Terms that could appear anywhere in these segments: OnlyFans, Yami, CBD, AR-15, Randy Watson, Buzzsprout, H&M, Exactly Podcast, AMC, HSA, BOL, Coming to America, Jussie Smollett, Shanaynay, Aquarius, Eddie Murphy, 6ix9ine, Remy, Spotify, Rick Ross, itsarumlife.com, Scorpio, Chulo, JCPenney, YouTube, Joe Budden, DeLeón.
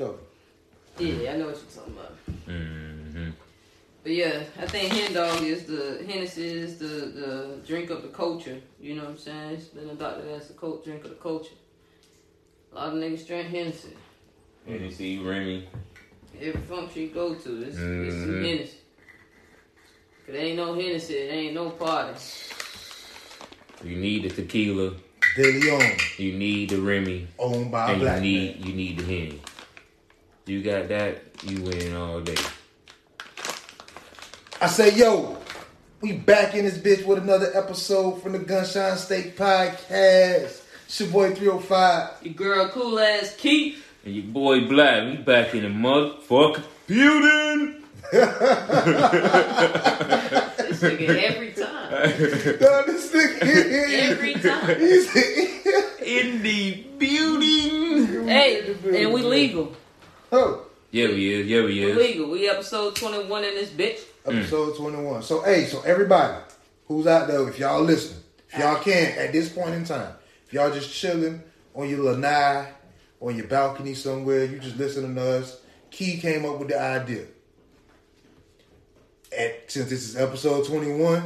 talking. Yeah, I know what you're talking about. Mm-hmm. But yeah, I think Hennessy is the drink of the culture. You know what I'm saying? It's been adopted as the drink of the culture. A lot of niggas drink Hennessy. Hennessy, Remy. Every function you go to, it's some Hennessy. Cause there ain't no Hennessy, there ain't no party. You need the tequila. DeLeón. You need the Remy. Owned by and a black man. You need the Henny. You got that, you win all day. I say, yo, we back in this bitch with another episode from the Gunshine State Podcast. It's your boy 305. Your girl cool ass Keith. And your boy Black. We back in the motherfucking building. This nigga every time. No, this nigga every time. In the building. Hey, the building. And we legal. Oh. Yeah, we is. Yeah, we is. We legal. We episode 21 in this bitch. Episode 21. So, hey, everybody who's out there, if y'all listen, if y'all can, at this point in time, if y'all just chilling on your lanai, on your balcony somewhere, you just listening to us, Key came up with the idea. And since this is episode 21,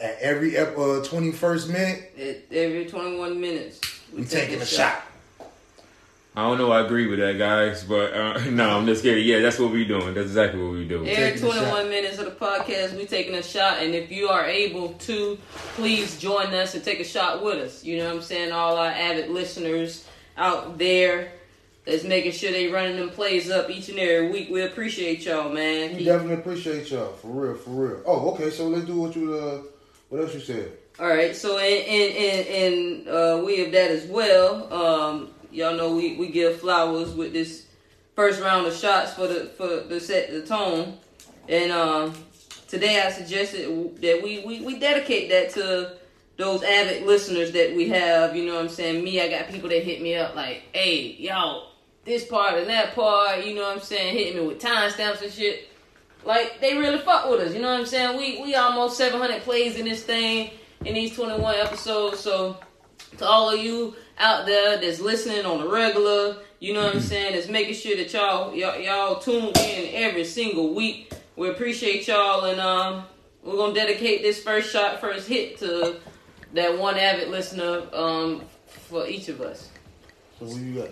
at every 21st minute, at every 21 minutes, we taking a shot. I don't know. I agree with that, guys, but no, I'm just kidding. Yeah, that's what we're doing. That's exactly what we're doing. Every 21 minutes of the podcast, we're taking a shot, and if you are able to, please join us and take a shot with us. You know what I'm saying? All our avid listeners out there that's making sure they running them plays up each and every week. We appreciate y'all, man. We definitely appreciate y'all, for real, for real. Oh, okay. So let's do what else you said. All right. So and we have that as well. Y'all know we give flowers with this first round of shots for the set the tone, and today I suggested that we dedicate that to those avid listeners that we have. You know what I'm saying? Me, I got people that hit me up like, "Hey, y'all, this part and that part." You know what I'm saying? Hitting me with timestamps and shit. Like they really fuck with us. You know what I'm saying? We almost 700 plays in this thing in these 21 episodes. So to all of you out there that's listening on the regular, you know what I'm saying, that's making sure that y'all tune in every single week. We appreciate y'all, and we're gonna dedicate this first hit to that one avid listener for each of us. So who you got?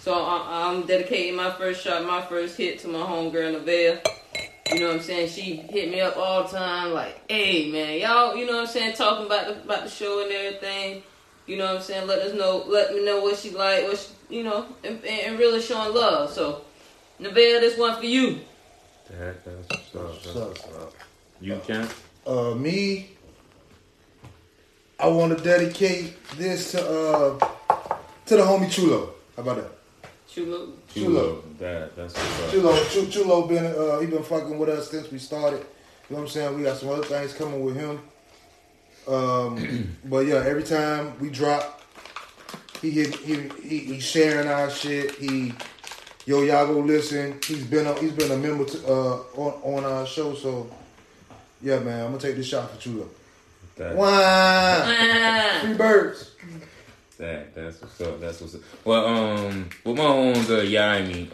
So I'm dedicating my first shot, my first hit to my homegirl Navelle. You know what I'm saying? She hit me up all the time, like, "Hey man, y'all," you know what I'm saying, talking about the show and everything. You know what I'm saying? Let me know what she like, what she, you know, and really showing love. So, Navelle, this one for you. That's what's up. You can? Me, I want to dedicate this to the homie Chulo. How about that? Chulo. That's what's up. Chulo he been fucking with us since we started. You know what I'm saying? We got some other things coming with him. But yeah, every time we drop, he's sharing our shit. Y'all go listen. He's been a member on our show. So yeah, man, I'm gonna take this shot for Chulo. Wow, 3 birds. That's what's up. That's what's up. Well, with my homegirl Yami,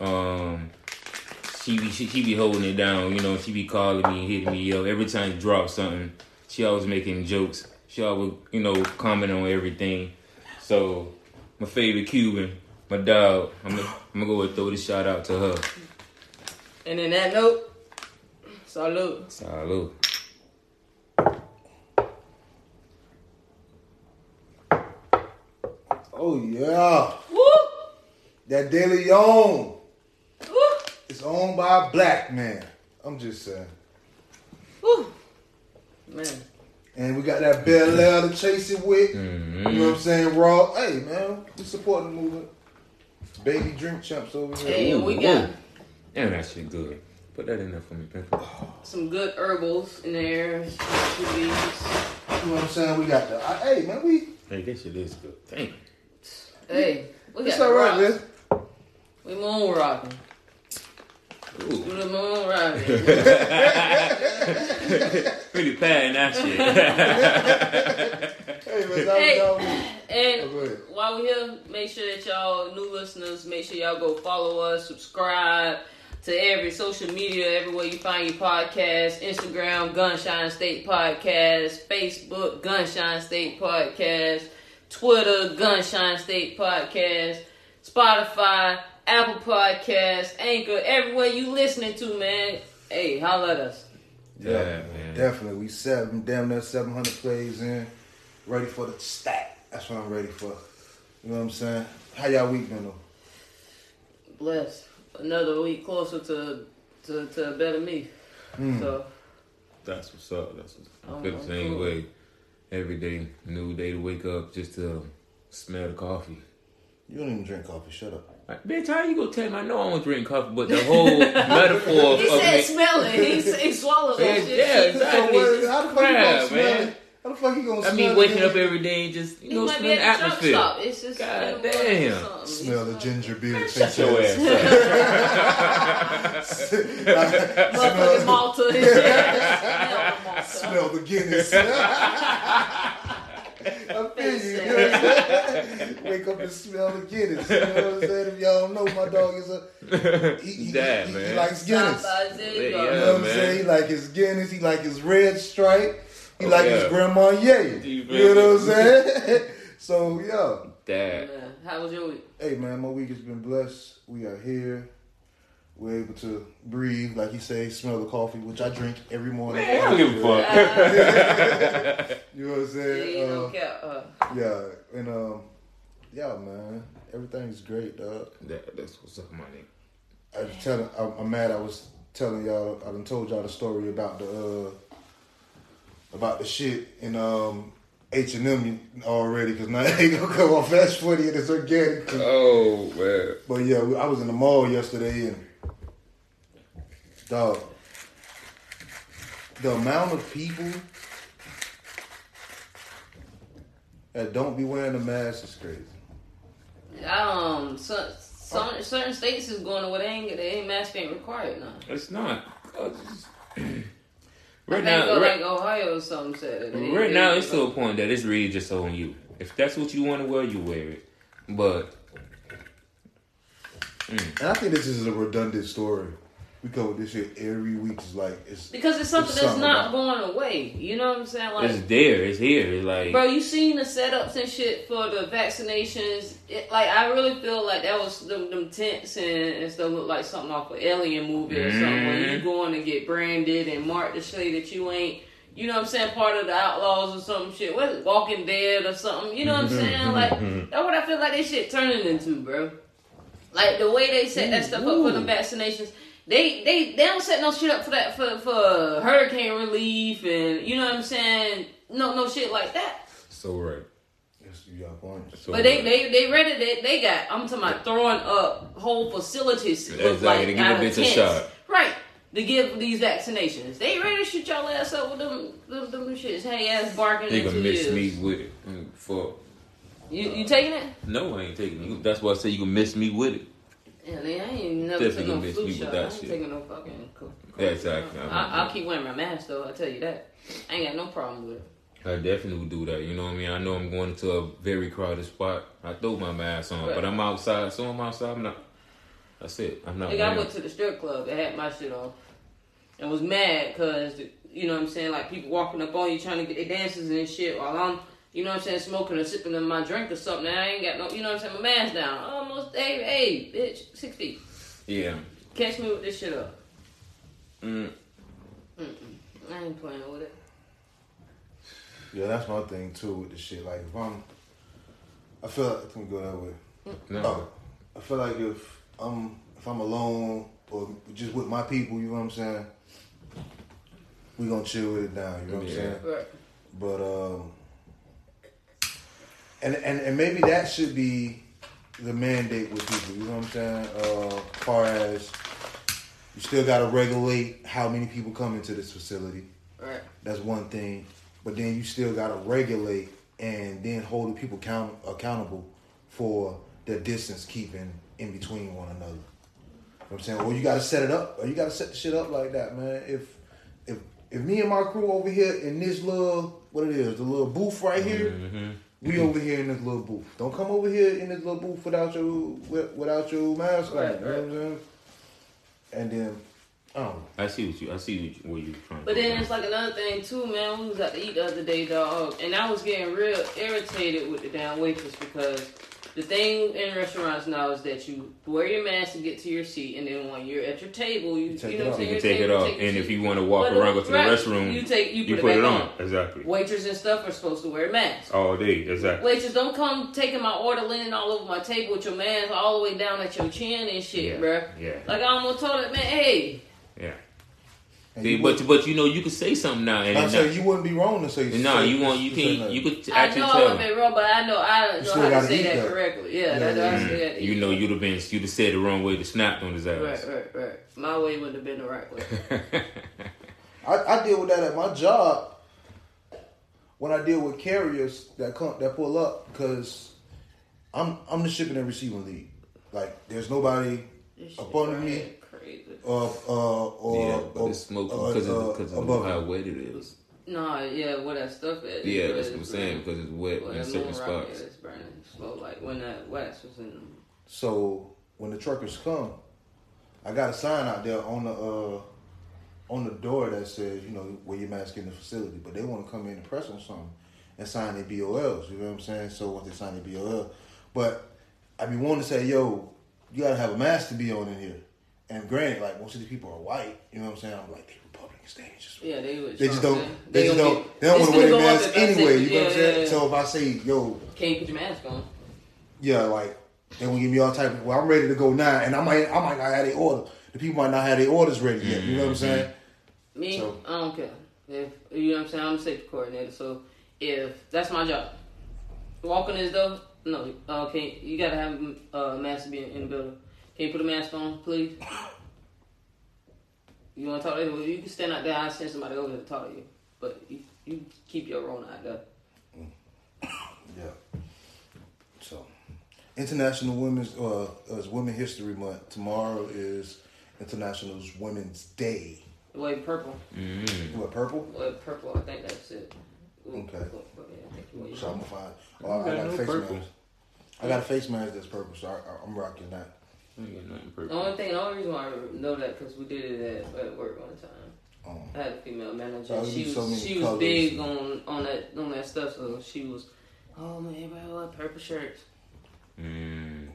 she be holding it down. You know, she be calling me and hitting me up every time you drop something. She always making jokes. She always, you know, comment on everything. So, my favorite Cuban, my dog, I'm gonna go and throw this shout out to her. And in that note, salud. Oh yeah. Woo! That DeLeón. Woo! It's owned by a black man. I'm just saying. Woo! Man. And we got that Bel Air to chase it with. Mm-hmm. You know what I'm saying? Raw. Hey, man, we support the movement. Baby drink champs over here. Hey, ooh, we got. Damn, that shit good. Put that in there for me, Pimple. Some good herbals in there. You know what I'm saying? We got the. Hey, man, we. Hey, this shit is good. Dang. Hey, we got. It's all right, man. We moon rocking. To the moon, Robbie. Pretty bad in that shit. Hey, and while we're here, make sure that y'all new listeners, make sure y'all go follow us, subscribe to every social media, everywhere you find your podcast. Instagram, Gunshine State Podcast. Facebook, Gunshine State Podcast. Twitter, Gunshine State Podcast. Spotify, Apple Podcasts, Anchor, everywhere you listening to, man. Hey, holla at us. Yeah, man. Definitely. We damn near 700 plays in. Ready for the stack. That's what I'm ready for. You know what I'm saying? How y'all week been though? Blessed. Another week closer to a better me. So that's what's up. That's what's up. I feel the same way. Every day, new day to wake up just to smell the coffee. You don't even drink coffee. Shut up. Like, bitch, how you gonna tell me? I know I don't drink coffee, but the whole metaphor of... He said smell it. He swallowed that shit. Yeah, exactly. How the fuck you gonna smell it? How the fuck you gonna smell it? I mean, waking up every day and just, you know, smell the atmosphere. It's just, God damn. Smell the ginger beer. Shut your ass up. Motherfucking Malta. Smell the Guinness. I feel you. You know what I'm saying? Wake up and smell the Guinness. You know what I'm saying? If y'all don't know, my dog is a... He likes Guinness. You know what I'm saying? He like his Guinness. He like his Red Stripe. He his grandma Yay. You know what I'm saying? So, yeah. Dad. How was your week? Hey, man, my week has been blessed. We are here. We're able to breathe, like you say, smell the coffee, which I drink every morning. Man, I don't give a fuck. You know what I'm saying? Yeah, you don't care. Yeah, and yeah, man, everything's great, dog. That's what's up, my nigga. I'm mad. I was telling y'all. I done told y'all the story about the shit in H&M already, because now they gonna come on fast food and it's organic. Oh man! But yeah, I was in the mall yesterday and... Dog, the amount of people that don't be wearing a mask is crazy. Certain states is going to where they ain't mask ain't required now. It's not. Right now, Ohio or something said it. Right now, it's to a point that it's really just on you. If that's what you want to wear, you wear it. But and I think this is a redundant story. We cover this shit every week. It's like because it's something that's not going away. You know what I'm saying? Like, it's there. It's here. It's like, bro, you seen the setups and shit for the vaccinations. I really feel like that was them tents and stuff looked like something off an alien movie or something. Where you going to get branded and marked to say that you ain't, you know what I'm saying, part of the Outlaws or some shit. What is it, Walking Dead or something? You know what I'm saying? Like, that's what I feel like this shit turning into, bro. Like the way they set that stuff up for the vaccinations. They don't set no shit up for that for hurricane relief and, you know what I'm saying, no shit like that. So right. Yes, you got points. So but they read it. They got, I'm talking about throwing up whole facilities. Exactly. To give a bitch a shot. Right. To give these vaccinations. They ready to shoot y'all ass up with them shits. Hey, ass barking. They gonna miss me with it. Fuck. You taking it? No, I ain't taking it. That's why I say you gonna miss me with it. Yeah, I ain't never taking no flu shot. I ain't taking no fucking... Yeah, exactly. I'll keep wearing my mask, though. I'll tell you that. I ain't got no problem with it. I definitely would do that. You know what I mean? I know I'm going to a very crowded spot. I throw my mask on, but I'm outside. So I'm outside. I'm not... That's it. I'm not... Like, I went to the strip club and had my shit on and was mad because, you know what I'm saying, like, people walking up on you trying to get their dances and shit while I'm... You know what I'm saying? Smoking or sipping on my drink or something. I ain't got no... You know what I'm saying? My mask down. Almost... Hey, bitch. 6 feet. Yeah. Catch me with this shit up. I ain't playing with it. Yeah, that's my thing, too, with this shit. Like, if I'm... I feel like... Let me go that way. No. I feel like if I'm alone or just with my people, you know what I'm saying? We gonna chill with it down. You know what I'm saying? Right. But, And maybe that should be the mandate with people, you know what I'm saying? As far as you still got to regulate how many people come into this facility. Right. That's one thing. But then you still got to regulate and then hold the people accountable for their distance keeping in between one another. You know what I'm saying? Well, you got to set it up. Or you got to set the shit up like that, man. If me and my crew over here in this little, what it is, the little booth right here, we over here in this little booth. Don't come over here in this little booth without your mask on. Right, you know what I'm saying? And then, I don't know. I see where you trying to go. But then it's like another thing, too, man. We was out to eat the other day, dog. And I was getting real irritated with the damn waitress because the thing in restaurants now is that you wear your mask to get to your seat, and then when you're at your table, you know, you take it off. And if you want to walk around, go to the restroom, you put it on. Exactly. Waiters and stuff are supposed to wear masks all day. Exactly. Waiters, don't come taking my order, leaning all over my table with your mask all the way down at your chin and shit, bro. Yeah. Like I almost told that man, hey. Yeah. See, but you know you could say something now, and I'm saying you wouldn't be wrong to say. No, you could actually tell. I know I been wrong, but I don't know how to say that correctly. Yeah, that's you know you'd have said the wrong way to snap on his ass. Right. My way wouldn't have been the right way. I deal with that at my job when I deal with carriers that pull up because I'm the shipping and receiving lead. Like there's nobody up under me. But it's smoking because of how wet it is. Where that stuff is. Yeah, that's what I'm saying, because it's wet in certain spots. It's burning. So, like, when that wax was in them. So, when the truckers come, I got a sign out there on the door that says, you know, wear your mask in the facility, but they want to come in and press on something and sign their BOLs, you know what I'm saying? So, once they sign their BOL, but I be wanting to say, yo, you got to have a mask to be on in here. And granted, like most of these people are white, you know what I'm saying? I'm like, they Republicans, they just don't want to wear their masks anyway, you know what I'm saying? So if I say, yo, can't you put your mask on? Yeah, like they won't give me all type of I'm ready to go now and I might not have their order. The people might not have their orders ready yet, you know what I'm saying? Me, so, I don't care. If you know what I'm saying, I'm a safety coordinator, so if that's my job. Walking this though, no, okay, you gotta have a mask to be in the building. Can you put a mask on, please? You want to talk to you? You can stand out there. I send somebody over there to talk to you. But you keep your Rona out there. Yeah. So, International Women's is Women's History Month. Tomorrow is International Women's Day. Wear purple. Mm-hmm. What, purple? Wear purple. I think that's it. Ooh, okay. Purple. Yeah, so, I'm going to find... I got a face mask that's purple, so I'm rocking that. The only reason why I know that because we did it at work one time. I had a female manager. She was big on that stuff. So she was, oh man, everybody love purple shirts.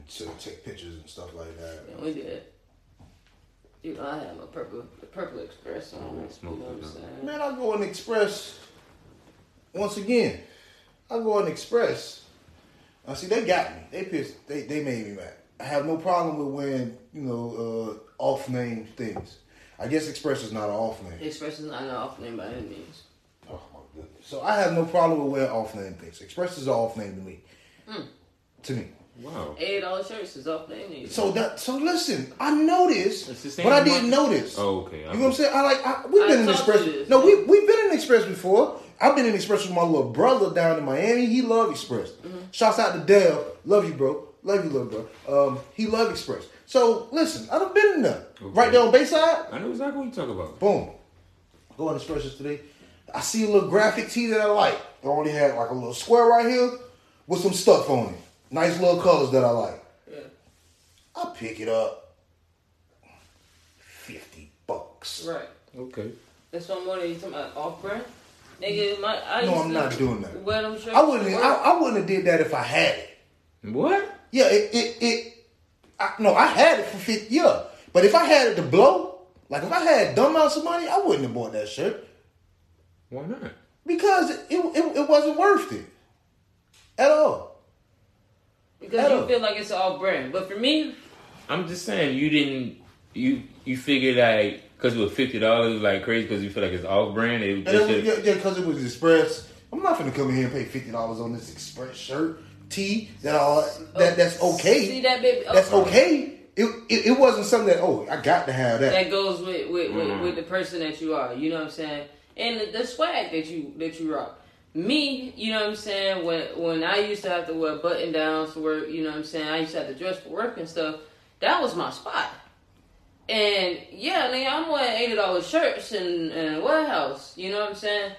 So take pictures and stuff like that. Yeah, we did. You know, I had my purple Express on. You know what I'm saying? Man, I go in Express. Once again, I go in Express. I see they got me. They pissed. They made me mad. I have no problem with wearing, you know, off name things. I guess Express is not an off name. Express is not an off name by any means. Oh my goodness! So I have no problem with wearing off name things. Express is an off name to me. To me. Wow. $8 shirts is off name. Either. So listen, I know this, but I didn't know this. Oh, okay. You know what I'm saying? We've been in Express. No, we've been in Express before. I've been in Express with my little brother down in Miami. He loved Express. Mm-hmm. Shouts out to Dale. Love you, bro. Love you, little bro. He loved Express. So, listen, I done been in there. Okay. Right there on Bayside. I know exactly what you talking about. Boom. Go on Express today. I see a little graphic tee that I like. I only had like a little square right here with some stuff on it. Nice little colors that I like. Yeah. I pick it up. $50. Right. Okay. That's one more that you talking about off-brand? Nigga, I'm not doing that. I wouldn't have did that if I had it. What? Yeah, I had it for 50, yeah. But if I had it to blow, like if I had dumb amounts of money, I wouldn't have bought that shirt. Why not? Because it wasn't worth it. At all. Because you feel like it's all brand. But for me... I'm just saying, you figured like, because it was $50, like crazy, because you feel like it's all brand. Because it was Express. I'm not finna come in here and pay $50 on this Express shirt. That's okay. See that baby? Okay. That's okay. It wasn't something that I got to have that. That goes with the person that you are. You know what I'm saying? And the swag that you rock. Me, you know what I'm saying? When I used to have to wear button downs to work, you know what I'm saying? I used to have to dress for work and stuff. That was my spot. And yeah, nigga, I'm wearing $80 shirts and a warehouse. You know what I'm saying?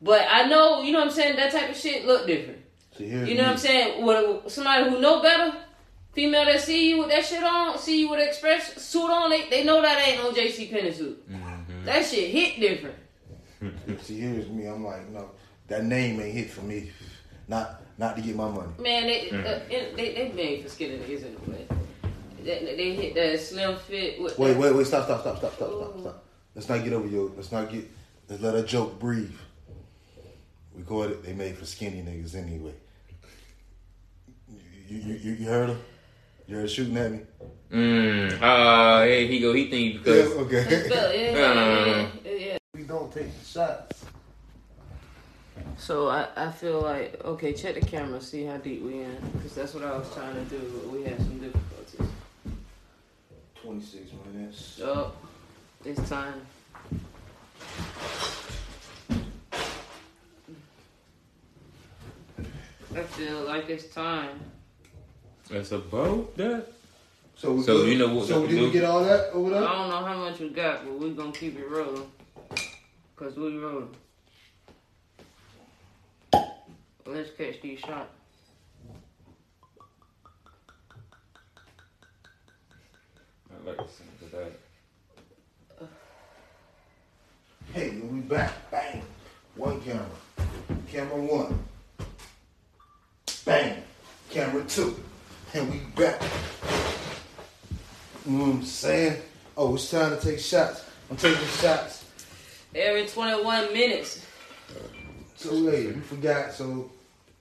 But I know, you know what I'm saying, that type of shit look different. So you know what I'm saying? With somebody who know better, female that see you with that shit on, see you with an express suit on, they know that ain't no JCPenney suit. Mm-hmm. That shit hit different. See, here's me. I'm like, no, that name ain't hit for me. Not to get my money. Man, they made for skinny niggas anyway. They hit that slim fit. With wait, stop. Let's let a joke breathe. We call it, they made for skinny niggas anyway. You heard him? You heard shooting at me? Hey, he go, he think because. Yeah, okay. Yeah. We don't take the shots. So I feel like, okay, check the camera, see how deep we in. Because that's what I was trying to do, but we had some difficulties. 26 minutes. Oh, it's time. I feel like it's time. That's about that. So you know what? So did we get all that over there? I don't know how much we got, but we're gonna keep it rolling, cause we rolling. Let's catch these shots. I like the sound of that. Hey, we back. Bang. One camera. Camera one. Bang. Camera two. And we back. You know what I'm saying? Oh, it's time to take shots. I'm taking shots. Every 21 minutes. So wait, we forgot. So,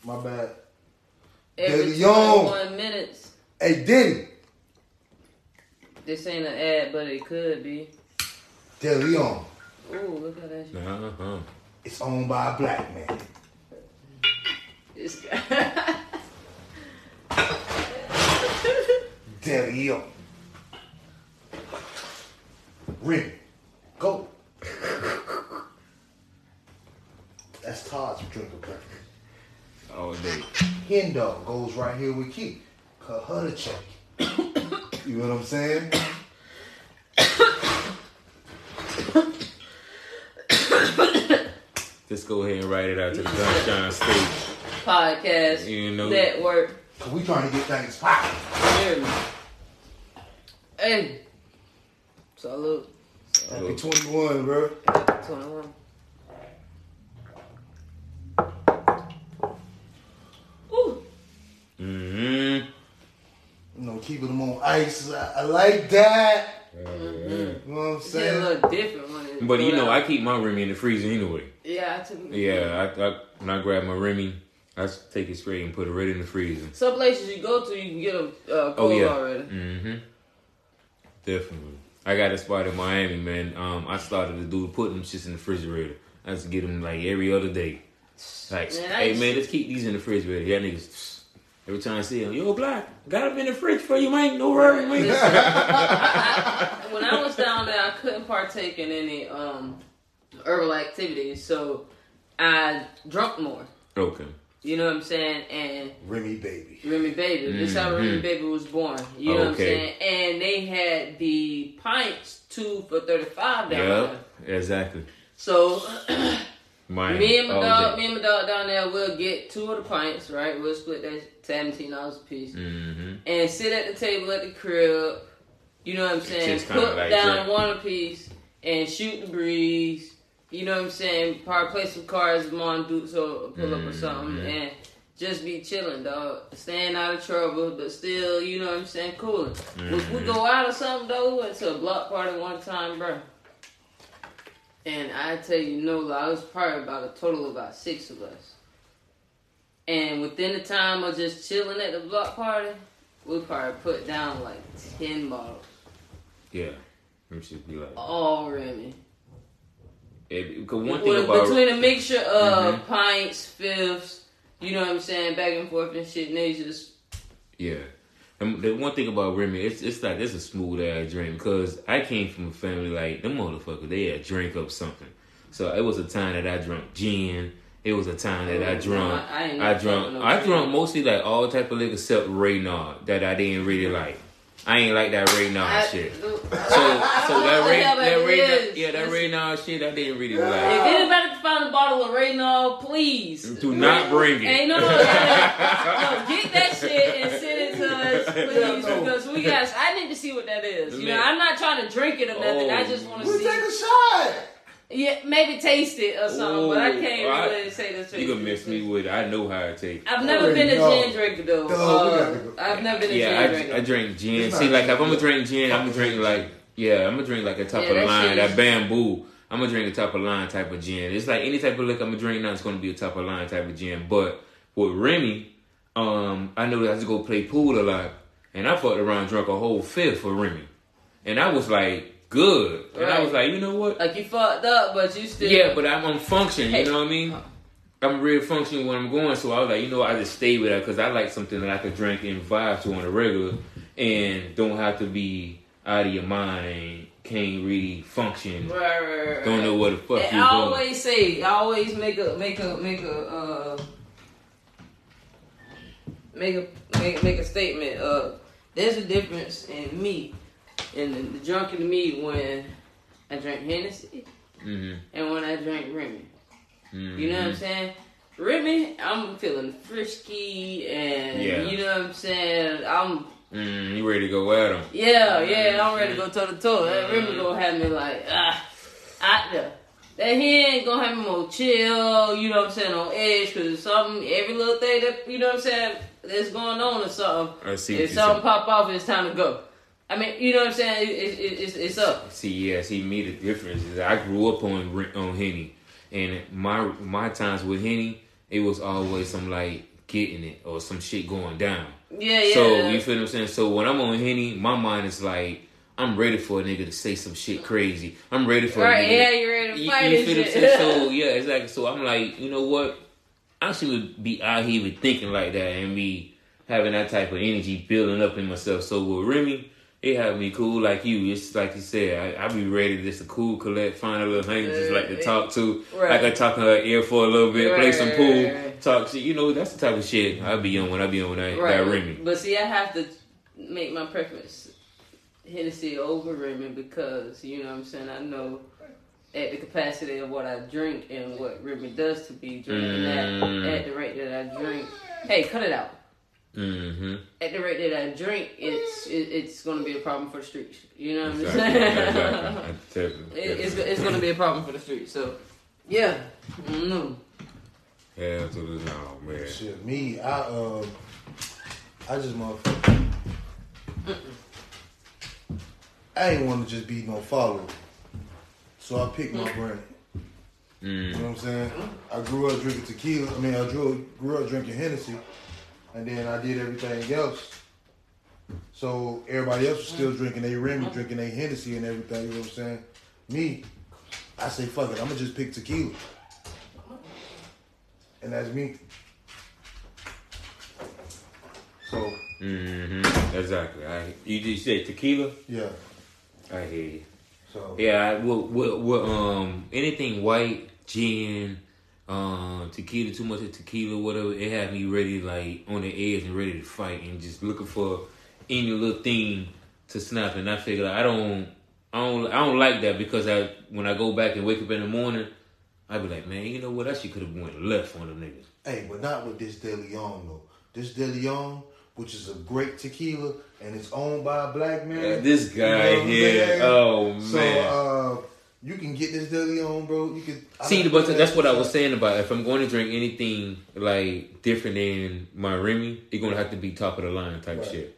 my bad. Every DeLeón. 21 minutes. Hey, Diddy. This ain't an ad, but it could be. DeLeón. Ooh, look at that shit. Uh-huh. It's owned by a black man. This guy. DeLeón. Remy. Go. That's Todd's drink of breakfast. Oh, dude. Hendo goes right here with Keith. Cut her to check. You know what I'm saying? Just go ahead and write it out to the Gunshine State Podcast, you know, Network. Cause we trying to get things popping. Hey, salute. Happy 21, bro. Happy 21. Ooh. Mm-hmm. You know, keeping them on ice. I like that. Mm-hmm. You know what I'm saying? It look different when it's but you know, out. I keep my Remy in the freezer anyway. Yeah, I took. Yeah, I when I grab my Remy, I take it straight and put it right in the freezer. Some places you go to, you can get them cold already. Mm-hmm. Definitely. I got a spot in Miami, man. I started to do putting them shits in the refrigerator. I used to get them like every other day. Like, man, hey man, let's keep these in the refrigerator. Yeah, niggas. Every time I see them, yo, Black, got them in the fridge for you, man. No worry, man. When I was down there, I couldn't partake in any herbal activities, so I drunk more. Okay. You know what I'm saying? And Remy Baby. Mm-hmm. This is how Remy Baby was born. You know what I'm saying? And they had the pints 2 for $35 down there. Exactly. So me and my dog down there will get 2 of the pints, right? We'll split that $17 a piece. Mm-hmm. And sit at the table at the crib. You know what I'm saying? Cook like down that. One a piece and shoot the breeze. You know what I'm saying? Probably play some cards, Mon Dukes or pull up or something, and just be chilling, dog. Staying out of trouble, but still, you know what I'm saying, cooling. Mm-hmm. If we go out or something, though, we went to a block party one time, bro. And I tell you, no lie, it was probably about a total of about 6 of us. And within the time of just chilling at the block party, we probably put down like 10 bottles. Yeah, we should be like all Remy. Between a mixture of pints, fifths, you know what I'm saying, back and forth and shit, and they just yeah. And the one thing about Remy, it's like it's a smooth ass drink, because I came from a family like them motherfuckers, they had drank up something. So it was a time that I drunk gin. It was a time that I drunk mostly like all type of liquor except Raynard that I didn't really like. I ain't like that Raynon shit. That Raynon shit, I didn't really like. If anybody can find a bottle of Raynon, please do not bring it. Hey, no, get that shit and send it to us, please, because I need to see what that is. You know, I'm not trying to drink it or nothing. I just want to see. Take a shot. Yeah, maybe taste it or something, but I can't really say this. You can mix me with it. I know how it tastes. I've never been a gin drinker, though. I've never been a gin drinker. I drink gin. See, like, if I'm gonna drink gin, I'm gonna drink I'm gonna drink like a top of line, that bamboo. I'm gonna drink a top of line type of gin. It's like any type of liquor I'm gonna drink now, it's gonna be a top of line type of gin. But with Remy, I know that I just go play pool a lot, and I fucked around, drunk a whole fifth of Remy, and I was like. Good. Right. And I was like, you know what? Like, you fucked up, but you still... Yeah, but I'm on function, you know what I mean? I'm real functioning when I'm going, so I was like, you know, I just stay with her, because I like something that I could drink and vibe to on a regular, and don't have to be out of your mind, and can't really function. Right. Don't know what the fuck and you I going. Always say, I always make a statement. There's a difference in me. And the drunk in me when I drank Hennessy and when I drank Remy. Mm-hmm. You know what I'm saying? Remy, I'm feeling frisky and you know what I'm saying? I'm... you ready to go at him. Yeah, I'm ready to go toe-to-toe. That Remy gonna have me like, out there. That he ain't gonna have me more chill, you know what I'm saying, on edge, because it's something, every little thing that, you know what I'm saying, that's going on or something. If something pop off, it's time to go. I mean, you know what I'm saying? It's up. See, me, the difference is I grew up on Henny. And my times with Henny, it was always some, like, getting it or some shit going down. Yeah. So, you feel what I'm saying? So, when I'm on Henny, my mind is like, I'm ready for a nigga to say some shit crazy. I'm ready for a nigga. Right, you're ready to fight and shit. You feel what I'm saying? So, yeah, exactly. So, I'm like, you know what? I should be out here even thinking like that and be having that type of energy building up in myself. So, with Remy... It had me cool like you. It's like you said, I be ready to just a cool collect, find a little thing just like to talk to. Right. Like I talk to her ear for a little bit, play some pool, talk shit. You know, that's the type of shit I be on when I be on that Remy. But see, I have to make my preference Hennessy over Remy because, you know what I'm saying, I know at the capacity of what I drink and what Remy does to be drinking that at the rate that I drink. Hey, cut it out. Mm-hmm. At the rate that I drink, it's going to be a problem for the streets. You know what I'm saying? Exactly. It's going to be a problem for the streets. So, yeah. Mm-hmm. Yeah, to the now, man. Shit, me, I just motherfucker. I ain't want to just be no follower, so I picked my brand. Mm. You know what I'm saying? I grew up drinking tequila. I mean, I grew up drinking Hennessy. And then I did everything else. So everybody else was still drinking their Remy, drinking their Hennessy and everything, you know what I'm saying? Me, I say, fuck it, I'm going to just pick tequila. And that's me. So. Exactly. You said tequila? Yeah. I hear you. So. Yeah, anything white, gin, tequila, too much of tequila, whatever, it had me ready, like, on the edge and ready to fight and just looking for any little thing to snap. And I figured, like, I don't like that because when I go back and wake up in the morning, I be like, man, you know what, I shit could have went left on them niggas. Hey, but not with this DeLeón, though. This DeLeón, which is a great tequila, and it's owned by a black man. Yeah, this guy here. Oh, man. So, you can get this DeLeón, bro. You can but that's what I was saying about. If I'm going to drink anything like different than my Remy, it's gonna have to be top of the line type shit.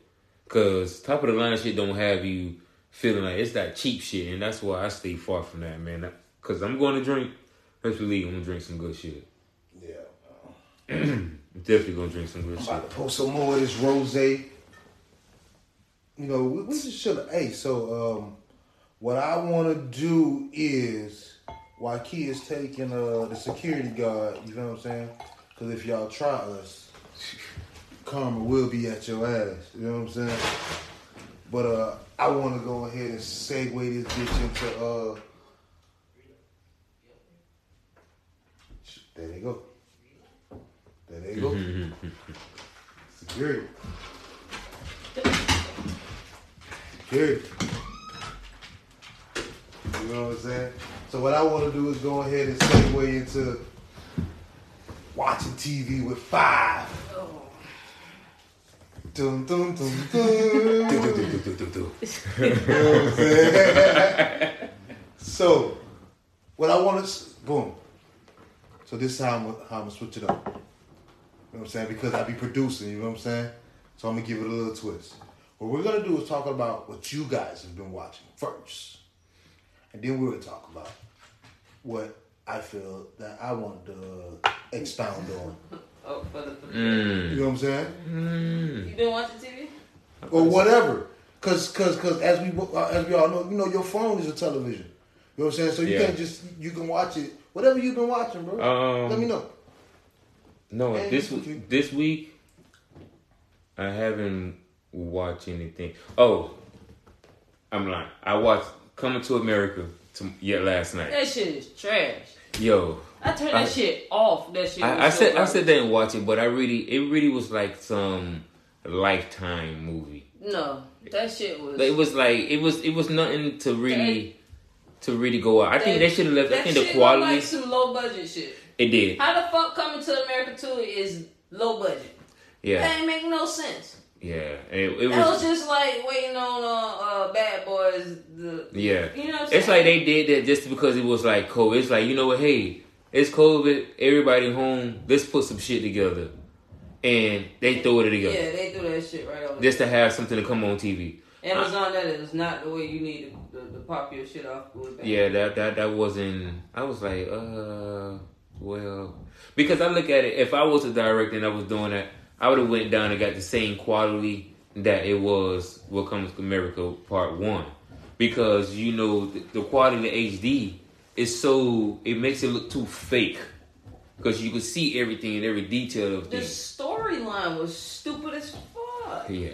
Cause top of the line shit don't have you feeling like it's that cheap shit, and that's why I stay far from that, man. Cause I'm going to drink. Let's believe I'm gonna drink some good shit. Yeah, definitely gonna drink some good shit. I'm about to post some more of this rosé. You know, we just should. Hey, so. What I want to do is, while Key is taking the security guard, you know what I'm saying? Because if y'all try us, karma will be at your ass, you know what I'm saying? But I want to go ahead and segue this bitch into, There they go. Security. security. You know what I'm saying? So what I want to do is go ahead and segue into watching TV with five. Oh. Dum, dum, dum, dum. You know what I'm saying? So what I want to... Boom. So this is how I'm going to switch it up. You know what I'm saying? Because I be producing, you know what I'm saying? So I'm going to give it a little twist. What we're going to do is talk about what you guys have been watching first. And then we're going to talk about what I feel that I want to expound on. Oh, for the You know what I'm saying? Mm. You been watching TV? Or whatever. Because as we all know, you know, your phone is a television. You know what I'm saying? So you can't just, you can watch it. Whatever you've been watching, bro. Let me know. No, and this week, I haven't watched anything. Oh, I'm lying. I watched Coming to America last night. That shit is trash. Yo, I turned that shit off. That shit. I said they didn't watch it, but it really was like some Lifetime movie. No, that shit was. It was nothing to really go out. I think they should have left. I think the quality. That shit looked like some low budget shit. It did. How the fuck Coming to America 2 is low budget? Yeah, that ain't make no sense. Yeah, it was just like waiting on Bad Boys. You know what I'm saying? It's like they did that just because it was like COVID. It's like, you know what? Hey, it's COVID. Everybody home. Let's put some shit together, and they throw it together. Yeah, they threw that shit right over. Just to have something to come on TV. Amazon, that is not the way you need to pop your shit off. Yeah, that wasn't. I was like, well, because I look at it. If I was a director and I was doing that, I would have went down and got the same quality that it was what Comes to America Part 1. Because, you know, the quality of HD is so... It makes it look too fake. Because you could see everything and every detail of things. The storyline was stupid as fuck. Yeah.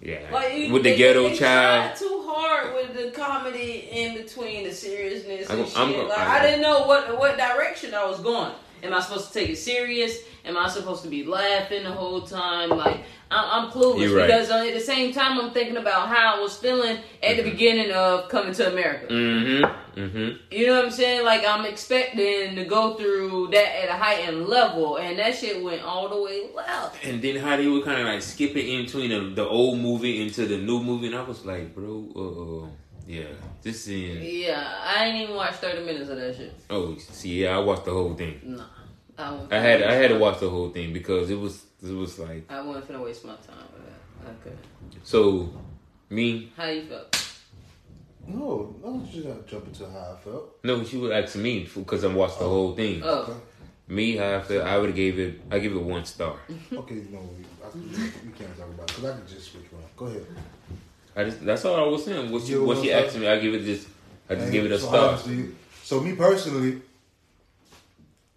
Yeah. Like, with the ghetto child. It's not too hard with the comedy in between the seriousness and shit. I didn't know what direction I was going. Am I supposed to take it serious? Am I supposed to be laughing the whole time? Like, I'm clueless. Right. Because at the same time, I'm thinking about how I was feeling at the beginning of Coming to America. Mm-hmm. Mm-hmm. You know what I'm saying? Like, I'm expecting to go through that at a heightened level, and that shit went all the way loud. And then how they were kind of like skipping in between the old movie into the new movie, and I was like, bro, yeah, this is... Yeah, I ain't even watched 30 minutes of that shit. Oh, see, yeah, I watched the whole thing. Nah. I had to watch the whole thing because it was like I wasn't finna waste my time with that. I couldn't. So, me. How you felt? No, I was just not jumping to how I felt. No, she would ask me because I watched the whole thing. Oh. Okay. Me, how I felt, I would have I give it 1 star. Okay, no, we can't talk about it because I can just switch one. Go ahead. That's all I was saying. What she asked me, I just give it a star. Honestly, so me personally,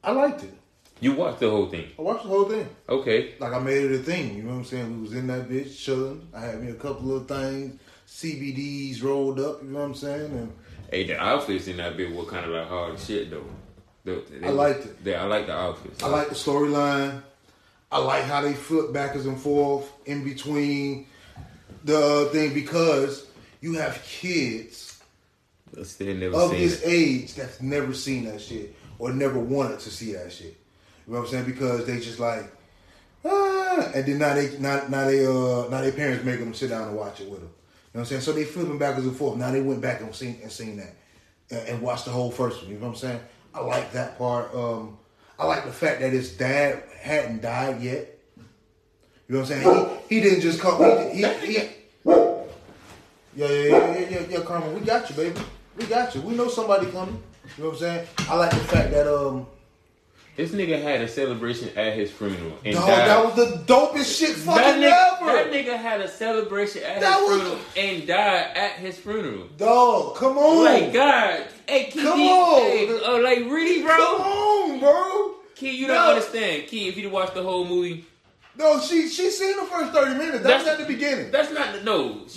I liked it. You watched the whole thing? I watched the whole thing. Okay. Like, I made it a thing. You know what I'm saying? We was in that bitch chilling. I had me a couple of things, CBDs rolled up. You know what I'm saying? And hey, the outfits in that bitch were kind of like hard shit, though. I liked it. Yeah, I like the outfits. I like the storyline. I like how they flip backwards and forth in between the thing because you have kids age that's never seen that shit or never wanted to see that shit. You know what I'm saying? Because they just like, and then now their parents make them sit down and watch it with them. You know what I'm saying? So they flipping backwards and forth. Now they went back and seen that and watched the whole first one. You know what I'm saying? I like that part. I like the fact that his dad hadn't died yet. You know what I'm saying? He didn't just come. Yeah, Carmen, we got you, baby. We got you. We know somebody coming. You know what I'm saying? I like the fact that this nigga had a celebration at his funeral. And dog, that was the dopest shit fucking ever. That nigga had a celebration at his funeral and died at his funeral. Dog, come on. Like, God. Hey, Key. Come on. Hey, like, really, bro? Come on, bro. Key, you don't understand. Key, if you watch the whole movie. No, she seen the first 30 minutes. That was at the beginning. That's not the... No. She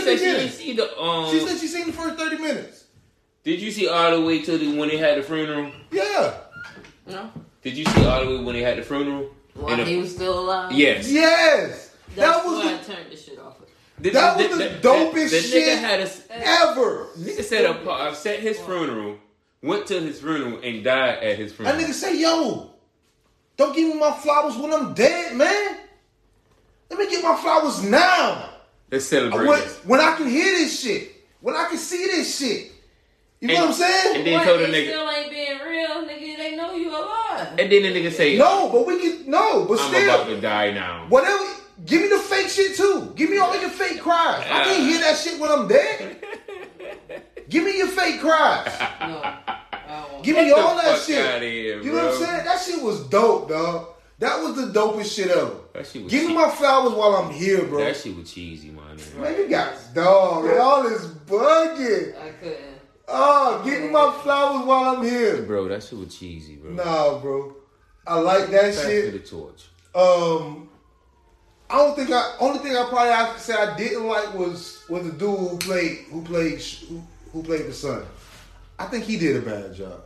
said she didn't see the... She said she seen the first 30 minutes. Did you see all the way to when they had the funeral? Yeah. No. Did you see all the way when they had the funeral? While he was still alive? Yes. Yes. That's why I turned the shit off. That was the dopest shit ever. Nigga said upset his funeral, went to his funeral, and died at his funeral. That nigga say, yo, don't give me my flowers when I'm dead, man. Let me get my flowers now. Let's celebrate when I can hear this shit. When I can see this shit. You know what I'm saying? And then told the nigga still ain't being real, nigga. They know you alive. And then the nigga say, I'm about to die now. Whatever. Give me the fake shit too. Give me all your fake cries. I can't hear that shit when I'm dead. Give me your fake cries. No, give me all that shit. Out of here, you know what I'm saying? That shit was dope, dog. That was the dopest shit ever. Give me my flowers while I'm here, bro. That shit was cheesy, man. You got dog. Y'all is bugging. I couldn't. Oh, give me my flowers while I'm here, bro. That shit was cheesy, bro. Nah, bro. I like that shit. To the torch. I don't think only thing I probably have to say I didn't like was the dude who played the son. I think he did a bad job.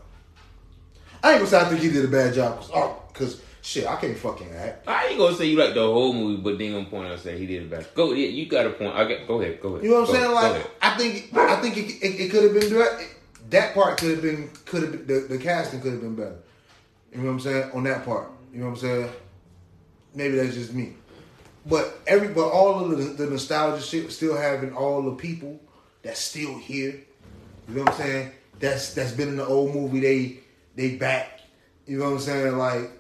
I ain't gonna say I think he did a bad job because shit, I can't fucking act. I ain't gonna say you like the whole movie, but then I'm pointing out saying he did a bad job. Go, yeah, you got a point. Go ahead. You know what I'm saying? Like I think it could have been that part could have been the casting could have been better. You know what I'm saying on that part. You know what I'm saying? Maybe that's just me. But all of the nostalgia shit, still having all the people that's still here. You know what I'm saying? That's been in the old movie. They back. You know what I'm saying? Like,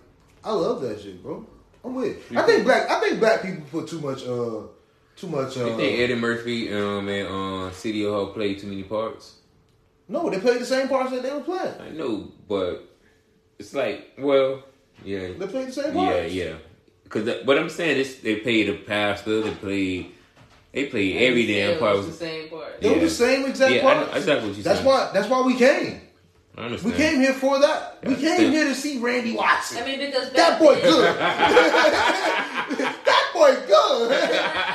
I love that shit, bro. I'm with it. I think black people put too much. You think Eddie Murphy and City of Hall played too many parts? No, they played the same parts that they were playing. I know, but it's like, well, yeah, they played the same parts. Yeah. Because what I'm saying is they played the pastor, they played every damn part. It was the same part. Yeah. It was the same exact part. Yeah, exactly what you said. That's why we came. I understand. We came here for that. We came here to see Randy Watson. I mean, because that boy good. That boy good.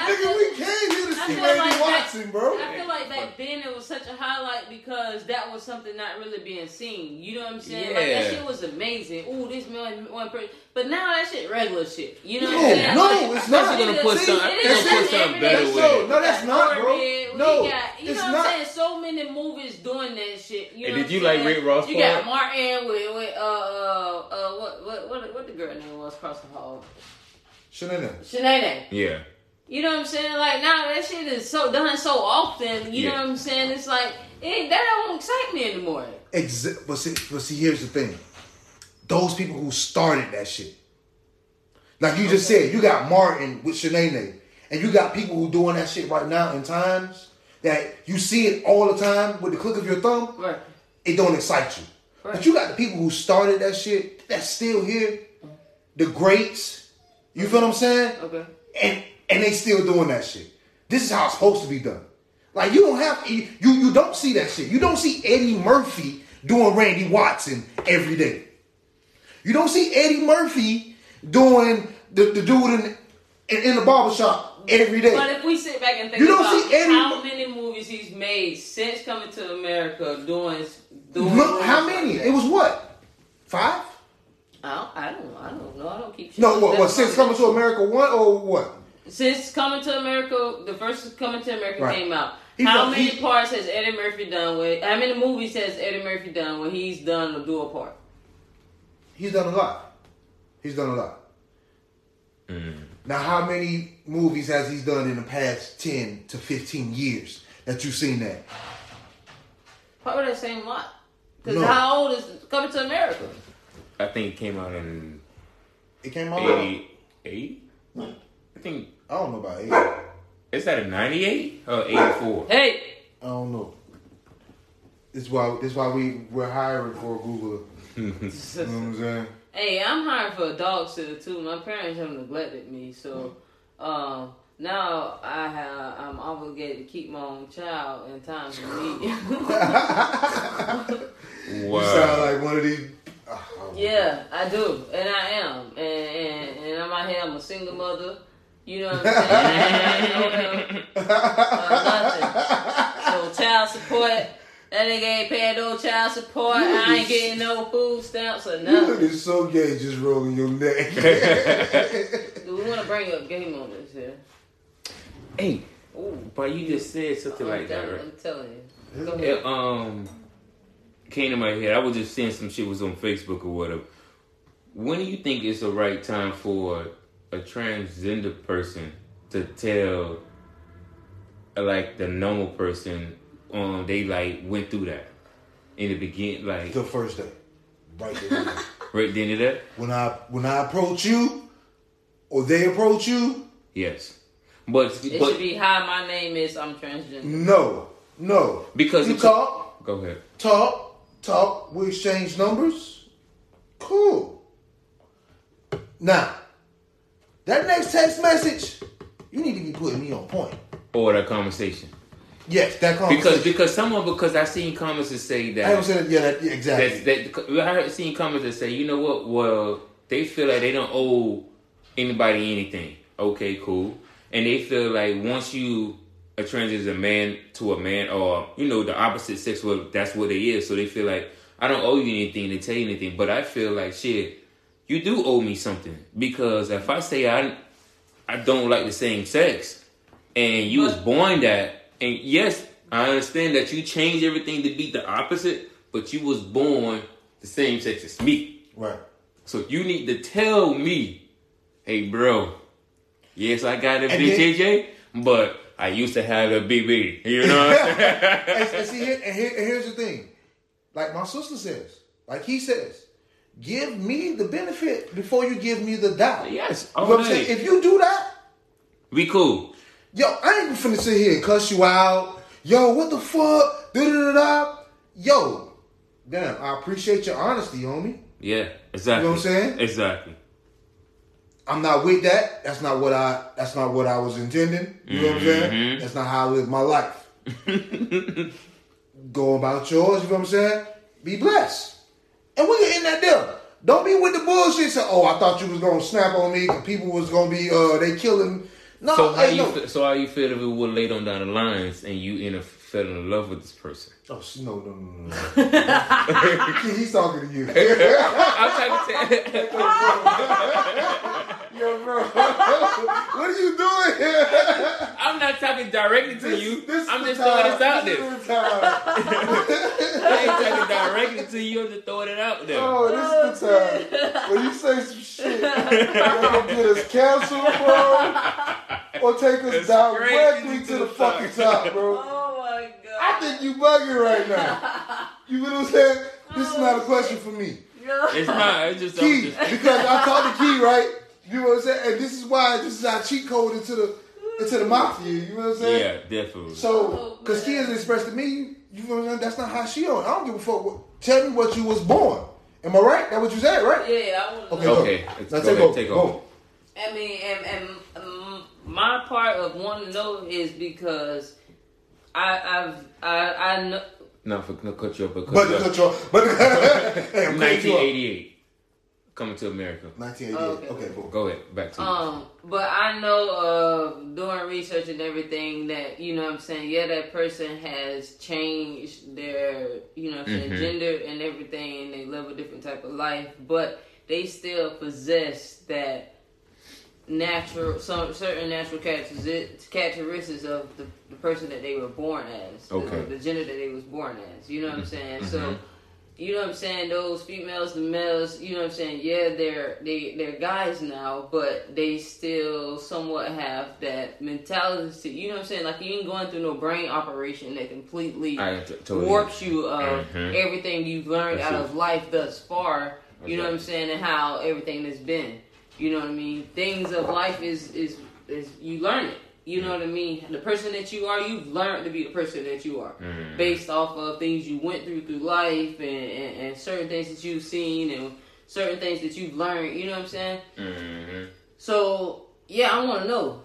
Nigga, we came here to see Randy Watson, bro. I feel like back then it was such a highlight because that was something not really being seen. You know what I'm saying? Yeah. Like, that shit was amazing. Ooh, this man, one person. But now that shit regular shit. You know what I'm saying? No, it's not. I'm gonna put something better with it. No, that's not, bro. No, you know what I'm saying? So many movies doing that shit. You know what I'm saying? Did you like Rick Ross? You got Martin with what the girl name was across the hall? Shanaynay. Yeah. You know what I'm saying? Like, now that shit is so done so often. You know what I'm saying? It's like, that don't excite me anymore. But see, here's the thing. Those people who started that shit. Like you just said, you got Martin with Shanaynay. And you got people who doing that shit right now in times that you see it all the time with the click of your thumb. Right. It don't excite you. Right. But you got the people who started that shit that's still here. The greats. You feel what I'm saying? Okay. And they still doing that shit. This is how it's supposed to be done. Like you don't have you don't see that shit. You don't see Eddie Murphy doing Randy Watson every day. You don't see Eddie Murphy doing the dude in the barbershop every day. But if we sit back and think about how many movies he's made since Coming to America doing look how many? Like it was what? 5? I don't know. I don't keep. No, what since Coming to America 1 or what? Since Coming to America, the first Coming to America came out. How many parts has Eddie Murphy done with? How many movies has Eddie Murphy done when he's done a dual part? He's done a lot. Mm. Now, how many movies has he done in the past 10 to 15 years that you've seen that? Probably the same lot. Because how old is Coming to America? I think it came out in... It came out in... 88? I don't know about 88. Is that a 98 or 84? Hey! I don't know. This is why we're hiring for a Google. You know what I'm saying? Hey, I'm hiring for a dog sitter too. My parents have neglected me, so now I'm obligated to keep my own child in time for me. Wow. You sound like one of these. Yeah, I do, and I am, and I'm out here. I'm a single mother. You know what I'm saying? Nothing. So child support. That nigga ain't paying no child support. I ain't getting no food stamps or nothing. You look so gay just rolling your neck. Dude, we want to bring up game on this here. Hey, Ooh. But you just said something like that, right? I'm telling you. Go ahead. Came to my head. I was just seeing some shit was on Facebook or whatever. When do you think it's the right time for a transgender person to tell, like, the normal person they, like, went through that in the beginning, like... The first day. Right there. Right then and there? When I approach you, or they approach you... Yes. But should be, hi, my name is, I'm transgender. No. Because... You talk. Go ahead. Talk. We exchange numbers. Cool. Now, that next text message, you need to be putting me on point. Or that conversation. Yes, that conversation. Because I seen comments that say that. I haven't said it. Yeah, exactly. I seen comments that say, you know what? Well, they feel like they don't owe anybody anything. Okay, cool. And they feel like once you a transgender man to a man, or you know the opposite sex, well, that's what they is. So they feel like I don't owe you anything to tell you anything. But I feel like shit, you do owe me something because if I say I don't like the same sex, and you was born that. And yes, I understand that you change everything to be the opposite, but you was born the same sex as me. Right. So you need to tell me, hey, bro, yes, I got a BJJ, but I used to have a BB. You know what I'm saying? And see, here's the thing. Like my sister says, like he says, give me the benefit before you give me the doubt. Yes. You know what I'm saying? If you do that, we cool. Yo, I ain't finna sit here and cuss you out. Yo, what the fuck? Da-da-da-da. Yo, damn, I appreciate your honesty, homie. Yeah, exactly. You know what I'm saying? Exactly. I'm not with that. That's not what I was intending. You know what I'm saying? That's not how I live my life. Go about yours, you know what I'm saying? Be blessed. And we can end that deal. Don't be with the bullshit. Say, oh, I thought you was gonna snap on me and people was gonna be they killing. No, so how you feel if it were laid on down the lines and you end up fell in love with this person? Oh no. He's talking to you. I'm trying to tell you. Yo, bro, what are you doing here? I'm not talking directly to you. I'm just throwing this out there. I ain't talking directly to you. I'm just throwing it out there. Oh, this is the time when you say some shit that'll get us canceled, bro. Or take us directly to the fucking top, bro. Oh my god! I think you bugging right now. You know what I'm saying? This is not a question for me. No. It's not. It's just Key, because I taught the Key, right? You know what I'm saying? And this is why this is our cheat code into the mafia. You know what I'm saying? Yeah, definitely. So, because Key has expressed to me, you know what I'm saying? That's not how she on. I don't give a fuck. Tell me what you was born. Am I right? That what you said, right? Yeah. Okay. Now take over. I mean, my part of wanting to know is because I know. No, cut you up. But 1988, Coming to America. 1988. Okay, cool. Go ahead. Back to you. But I know doing research and everything that you know what I'm saying. Yeah, that person has changed their you know what I'm saying, gender and everything, and they live a different type of life, but they still possess that. Certain natural characteristics of the person that they were born as, the gender that they was born as. You know what I'm saying? Mm-hmm. So, you know what I'm saying? Those females, the males, you know what I'm saying? Yeah, they're guys now, but they still somewhat have that mentality. You know what I'm saying? Like you ain't going through no brain operation that completely warps you of everything you've learned out of life thus far. Okay. You know what I'm saying? And how everything has been. You know what I mean? Things of life is you learn it. You know what I mean? The person that you are, you've learned to be the person that you are. Mm-hmm. Based off of things you went through life and certain things that you've seen and certain things that you've learned. You know what I'm saying? Mm-hmm. So, yeah, I want to know.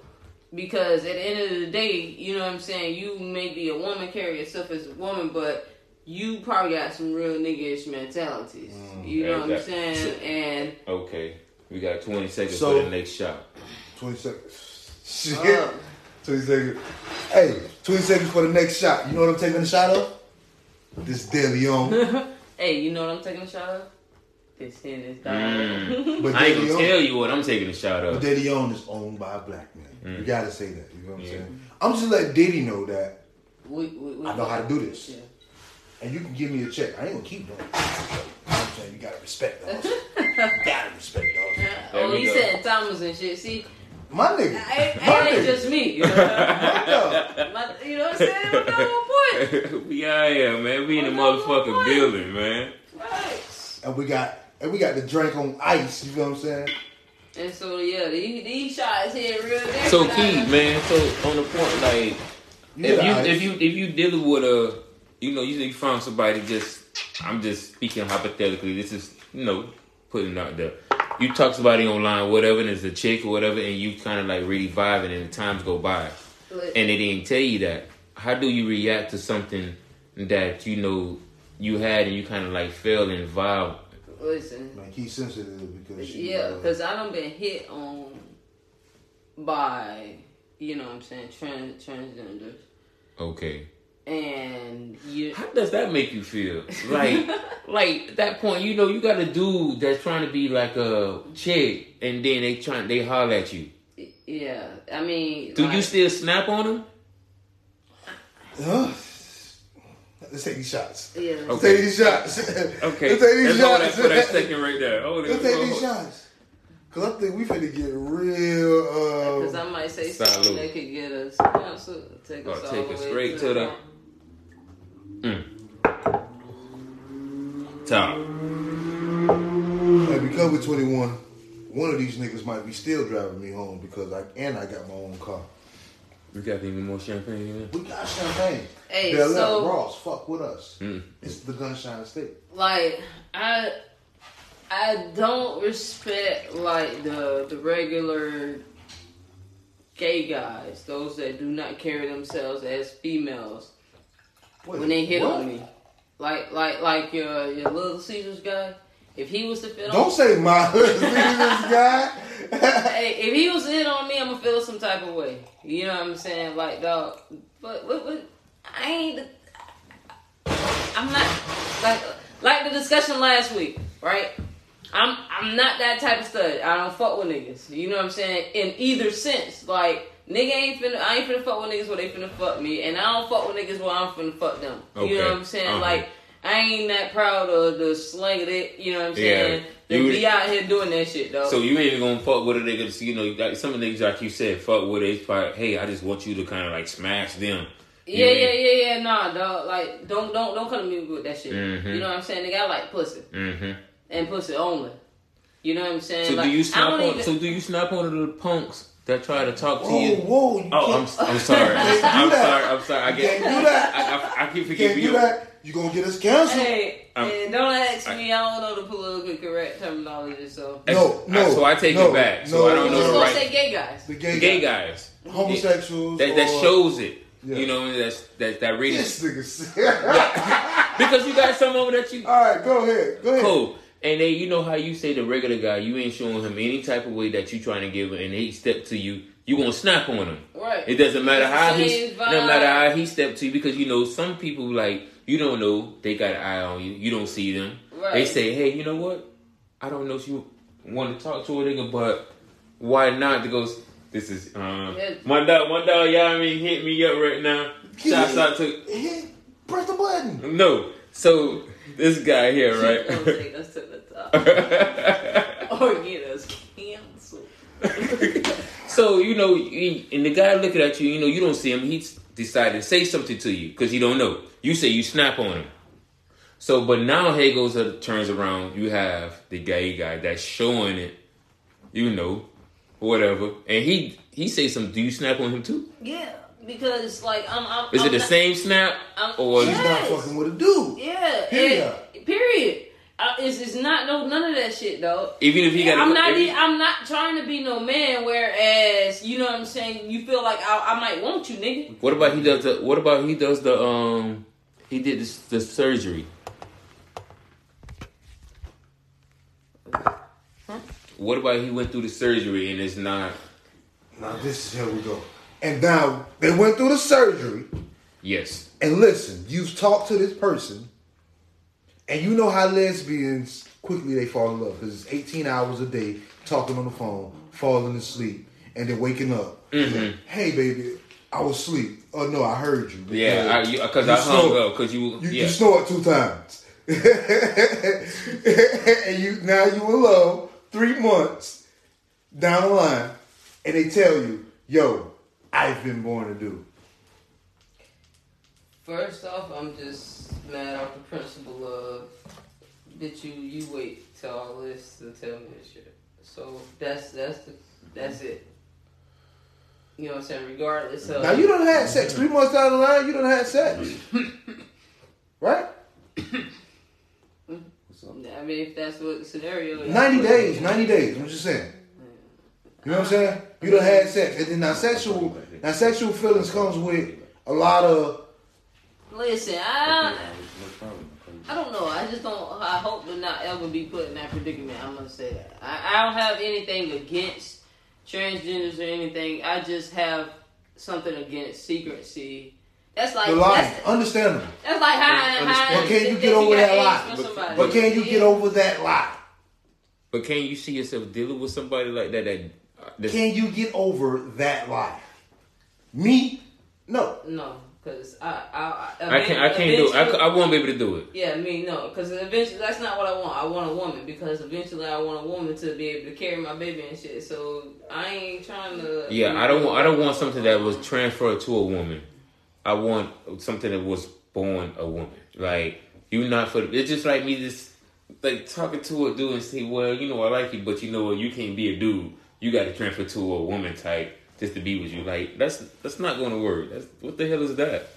Because at the end of the day, you know what I'm saying? You may be a woman, carry yourself as a woman, but you probably got some real nigga-ish mentalities. Mm-hmm. You know what I'm saying? And okay. We got 20 seconds for the next shot. 20 seconds. Shit. 20 seconds. Hey, 20 seconds for the next shot. You know what I'm taking a shot of? This DeLeón. Hey, you know what I'm taking a shot of? This Hennessy. But I ain't going to tell you what I'm taking a shot of. But DeLeón is owned by a black man. You got to say that. You know what I'm saying? I'm just letting Diddy know that we I know how to do this. Yeah. And you can give me a check. I ain't gonna keep doing it. You know what I'm saying? You gotta respect those. Oh, he said Thomas and shit. See, my nigga. It ain't just me. You know what I'm saying? You know what I'm saying? What's the whole point? Yeah, man. We in the motherfucking building, man. Right. And we got the drink on ice. You know what I'm saying? And so yeah, these shots here real different. So Keith, man. So on the point, like, if you dealing with a, you know, you find somebody, just, I'm just speaking hypothetically. This is, you know, putting out there. You talk to somebody online, whatever, and it's a chick or whatever, and you kind of like really vibing, and the times go by, and they didn't tell you that. How do you react to something that you know you had and you kind of like fell and vibe? Listen, like he's sensitive because because I done been hit on by, you know what I'm saying, transgenders. Okay. And you, how does that make you feel? Like, like at that point, you know, you got a dude that's trying to be like a chick, and then they holler at you. Yeah, I mean, do you still snap on him? Huh? Let's take these shots. Yeah. Okay. Let's take these shots. Okay. Let's take these shots. That's that second right there. Oh, let's take these shots. Cause I think we finna get real. Cause I might say something that could get us. You know, so take us straight to the. Top. Like, because we're 21, one of these niggas might be still driving me home because I got my own car. We got even more champagne in there. We got champagne. Hey, they're so Ross, fuck with us. It's the Gunshine State. Like, I don't respect like the regular gay guys, those that do not carry themselves as females. Wait, when they hit on me, like your Little Caesars guy, if he was to fit on, don't say my Little Caesars guy. Hey, if he was to hit on me, I'm gonna feel some type of way. You know what I'm saying, like dog. But I'm not like the discussion last week, right? I'm not that type of stud. I don't fuck with niggas. You know what I'm saying? In either sense, like. I ain't finna fuck with niggas where they finna fuck me, and I don't fuck with niggas where I'm finna fuck them. Okay. You know what I'm saying? Uh-huh. Like, I ain't that proud of the slang of it, you know what I'm saying? Yeah. They be out here doing that shit, though. So you ain't even gonna fuck with a nigga, you know, like some of the niggas, like you said, fuck with it, it's probably, hey, I just want you to kind of like smash them. You yeah, nah, dog, like, don't come to me with that shit. Mm-hmm. You know what I'm saying? Nigga, I like pussy. Mm-hmm. And pussy only. You know what I'm saying? So like, do you snap on to the punks that try to talk to you? Whoa, I'm sorry. I'm sorry. I get, you can't do that. I keep forgetting you. You gonna get us canceled. Hey, and don't ask me. I don't know the politically correct terminology. So I take it back. So I don't know the right. Say gay guys. The gay guys. Homosexuals. That shows it. Yeah. You know that reading. This nigga. Yeah. Because you got some over that you. All right, go ahead. Cool. And they, you know how you say the regular guy, you ain't showing him any type of way that you trying to give him, and he step to you, you gonna snap on him. Right. It doesn't matter how he step to you, because you know some people, like, you don't know they got an eye on you. You don't see them. Right. They say, hey, you know what? I don't know if you want to talk to a nigga, but why not? They goes, this is my dog, Yami hit me up right now. Shouts out to press the button. No, so. This guy here, right? Don't take us to the top. Or get us canceled. So, you know, and the guy looking at you, you know, you don't see him. He decided to say something to you because you don't know. You say you snap on him. So, but now Hagel's turns around. You have the gay guy that's showing it, you know, whatever. And he says something. Do you snap on him too? Yeah. Because, like, Is it the same snap? Or yes. He's not fucking with a dude. Yeah. Period. It's not none of that shit, though. Even if he got... I'm not trying to be no man, whereas, you know what I'm saying, you feel like I might want you, nigga. He did the surgery. Huh? What about he went through the surgery and it's not... Now, this is how we go. And now, they went through the surgery. Yes. And listen, you've talked to this person, and you know how lesbians, quickly they fall in love. Because it's 18 hours a day, talking on the phone, falling asleep, and then waking up. Mm-hmm. Like, hey, baby, I was asleep. Oh no, I heard you. Yeah, because I hung up because you snored 2 times, and you were low 3 months down the line, and they tell you, "Yo, I've been born to do." First off, I'm just mad off the principle of that you wait till all this to tell me this shit. So that's it. You know what I'm saying? Regardless of... Now, you done had sex. 3 months down the line, you done had sex. Right? What's up? I mean, if that's what the scenario is... 90 days. I'm just saying. You know what I'm saying? You done had sex. And then now sexual feelings comes with a lot of... Listen, I don't know. I just don't... I hope to not ever be put in that predicament. I'm going to say that. I don't have anything against... transgenders or anything. I just have something against secrecy. That's like... That's understandable. That's like high. But can you get over that lie? But can you get over that lie? But can you see yourself dealing with somebody like that? Can you get over that lie? Me? No. No. Because I won't be able to do it. Yeah, me, no. Because eventually, that's not what I want. I want a woman. Because eventually, I want a woman to be able to carry my baby and shit. So, I ain't trying to... Yeah, I don't want something that was transferred to a woman. I want something that was born a woman. Like, you're not for... It's just like me just, like, talking to a dude and say, well, you know, I like you, but you know what? You can't be a dude. You got to transfer to a woman type. Just to be with you, like that's not going to work. That's what the hell is that?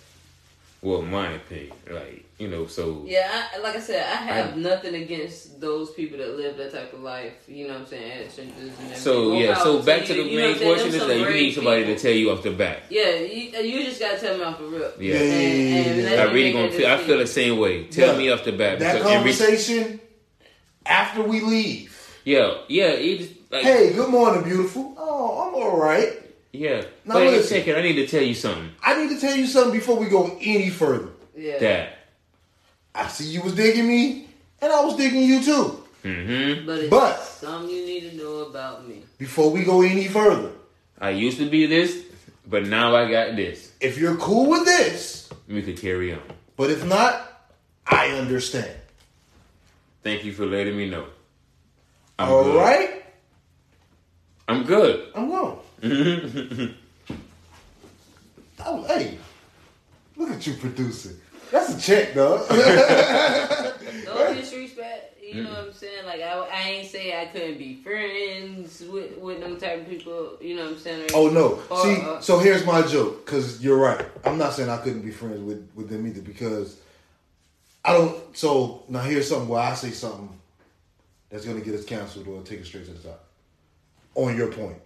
Well, my opinion, like you know, so yeah. Like I said, I have nothing against those people that live that type of life. You know what I'm saying? So yeah. So back to the main question is that you need somebody to tell you off the bat. Yeah, you just gotta tell me off the rip. Yeah, and I really gonna feel. I feel the same way. Tell me off the bat. That conversation after we leave. Yeah. It's like, hey, good morning, beautiful. Oh, I'm all right. Yeah. Now wait a second. I need to tell you something. Before we go any further. Yeah. That. I see you was digging me, and I was digging you too. Mm-hmm. But something you need to know about me. Before we go any further. I used to be this, but now I got this. If you're cool with this, we could carry on. But if not, I understand. Thank you for letting me know. All right. I'm good. I'm wrong. Oh, hey, look at you producing. That's a check, dog. No disrespect. You know what I'm saying? Like I ain't say I couldn't be friends with them type of people. You know what I'm saying? Oh no. Or, see, so here's my joke. Cause you're right. I'm not saying I couldn't be friends with them either because I don't. So now here's something where I say something that's gonna get us canceled or take us straight to the top. On your point.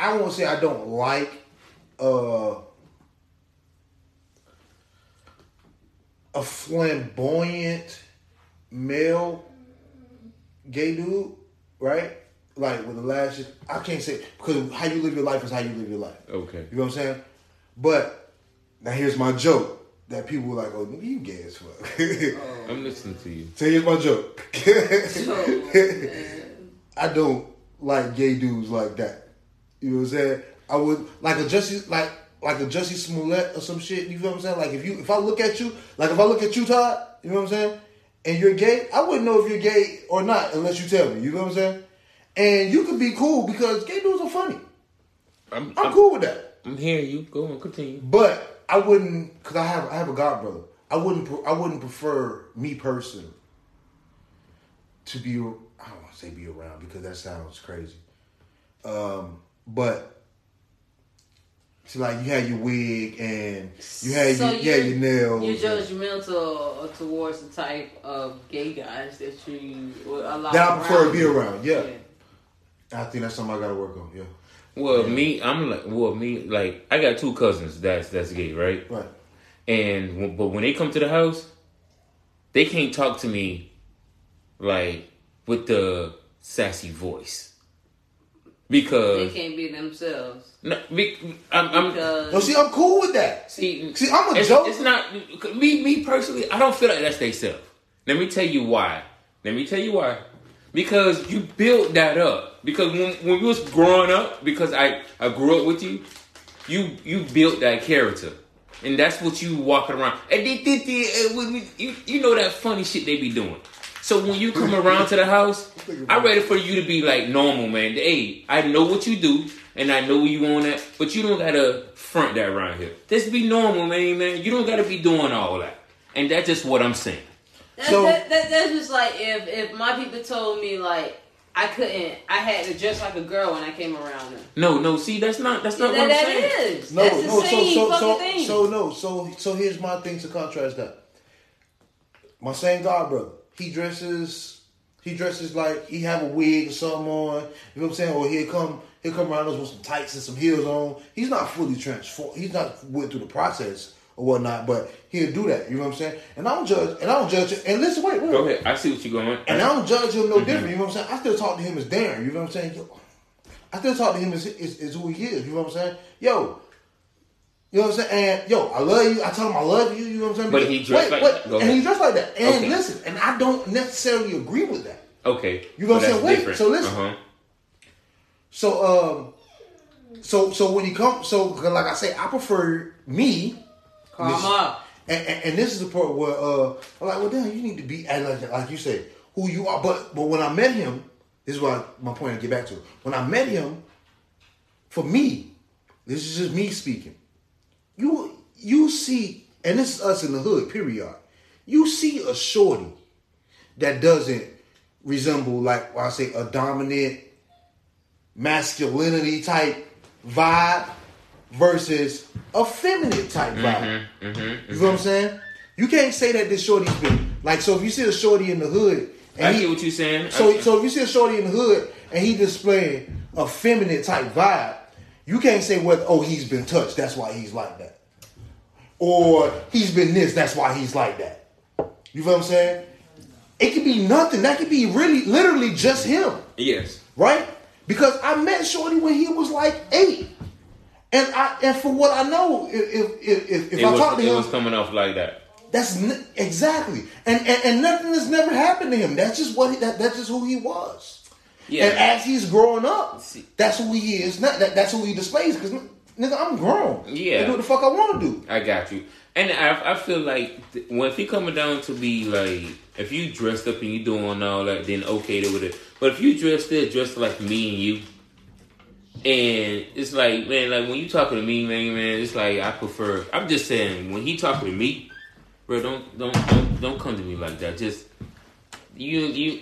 I won't say I don't like a flamboyant male gay dude, right? Like with the lashes. I can't say, because how you live your life is how you live your life. Okay. You know what I'm saying? But now here's my joke that people were like, oh, nigga, you gay as fuck. I'm listening to you. So here's my joke. I don't like gay dudes like that. You know what I'm saying? I would like a Jussie Smollett or some shit. You know what I'm saying? Like if I look at you, Todd. You know what I'm saying? And you're gay. I wouldn't know if you're gay or not unless you tell me. You know what I'm saying? And you could be cool because gay dudes are funny. I'm cool with that. I'm hearing you. Go on, continue. But I wouldn't, because I have a god brother. I wouldn't prefer me person to be. I don't want to say be around because that sounds crazy. But see, like you had your wig and you had your nails. You're judgmental towards the type of gay guys that you allow. That I prefer to be around. Yeah. I think that's something I gotta work on. Yeah. Well, me, I got 2 cousins that's gay, right? Right. But when they come to the house, they can't talk to me like. With the sassy voice, because they can't be themselves. No, I'm cool with that. See, I'm a joke. It's not me personally. I don't feel like that's they self. Let me tell you why. Because you built that up. Because when we was growing up, because I grew up with you, You built that character. And that's what you walking around. You know that funny shit they be doing. So when you come around to the house, I'm ready for you to be like normal, man. Hey, I know what you do, and I know you want that, but you don't gotta front that around here. Just be normal, man. You don't gotta be doing all that. And that's just what I'm saying. That's just like if my people told me like I couldn't. I had to dress like a girl when I came around them. No. See, that's not what I'm saying. That is. No, that's no. So here's my thing to contrast that. My same God brother, he dresses like he have a wig or something on. You know what I'm saying? Or he'll come around us with some tights and some heels on. He's not fully transformed. He's not went through the process or whatnot, but he'll do that. You know what I'm saying? And I don't judge him. And listen, wait. Go ahead. I see what you're going. And I don't judge him no different. You know what I'm saying? I still talk to him as Darren. You know what I'm saying? Yo, I still talk to him as who he is. You know what I'm saying? Yo. You know what I'm saying? And yo, I love you. I tell him I love you. You know what I'm saying? But he dressed like that. And he dressed like that. And okay. Listen, and I don't necessarily agree with that. Okay. You know what I'm saying? Wait. Different. So listen. Uh-huh. So when he comes, like I say, I prefer me. And this is the part where I'm like, well, damn, you need to be like you said, who you are. But when I met him, this is my point I get back to. When I met him, for me, this is just me speaking. You see, and this is us in the hood, period. You see a shorty that doesn't resemble, like I say, a dominant masculinity type vibe versus a feminine type vibe. Mm-hmm. You know what I'm saying? You can't say that this shorty's been like. So if you see a shorty in the hood, and I get what you're saying. So if you see a shorty in the hood and he displaying a feminine type vibe, you can't say he's been touched, that's why he's like that, or he's been this, that's why he's like that. You know what I'm saying? It could be nothing. That could be really, literally just him. Yes. Right? Because I met shorty when he was like 8. And for what I know, if I talk to him, it was coming off like that. That's exactly, and nothing has never happened to him. That's just that's just who he was. Yeah. And as he's growing up, that's who he is. That's who he displays. Because nigga, I'm grown. Yeah, I do what the fuck I want to do. I got you. And I feel like if he coming down to be like, if you dressed up and you doing all that, then okay with it. But if you dressed like me and you. And it's like, man, like when you talking to me, man, it's like I prefer. I'm just saying, when he talking to me, bro, don't come to me like that. Just you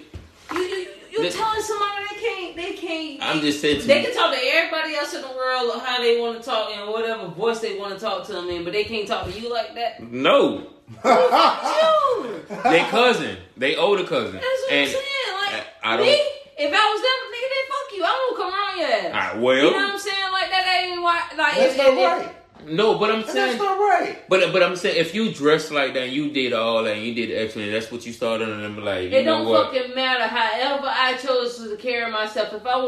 telling somebody they can't. I'm just saying they can talk to everybody else in the world or how they want to talk and whatever voice they want to talk to them in, but they can't talk to you like that. No, they cousin, they older cousin. That's what I'm saying. Like I don't. If I was them, nigga, then fuck you. I don't come around your ass. All right, well, you know what I'm saying? Like that ain't why. Like that's not right. No, but I'm saying that's not right. But I'm saying if you dress like that, and you did all that, and you did excellent. That's what you started, and I'm like, it don't fucking matter. However, I chose to carry myself. If I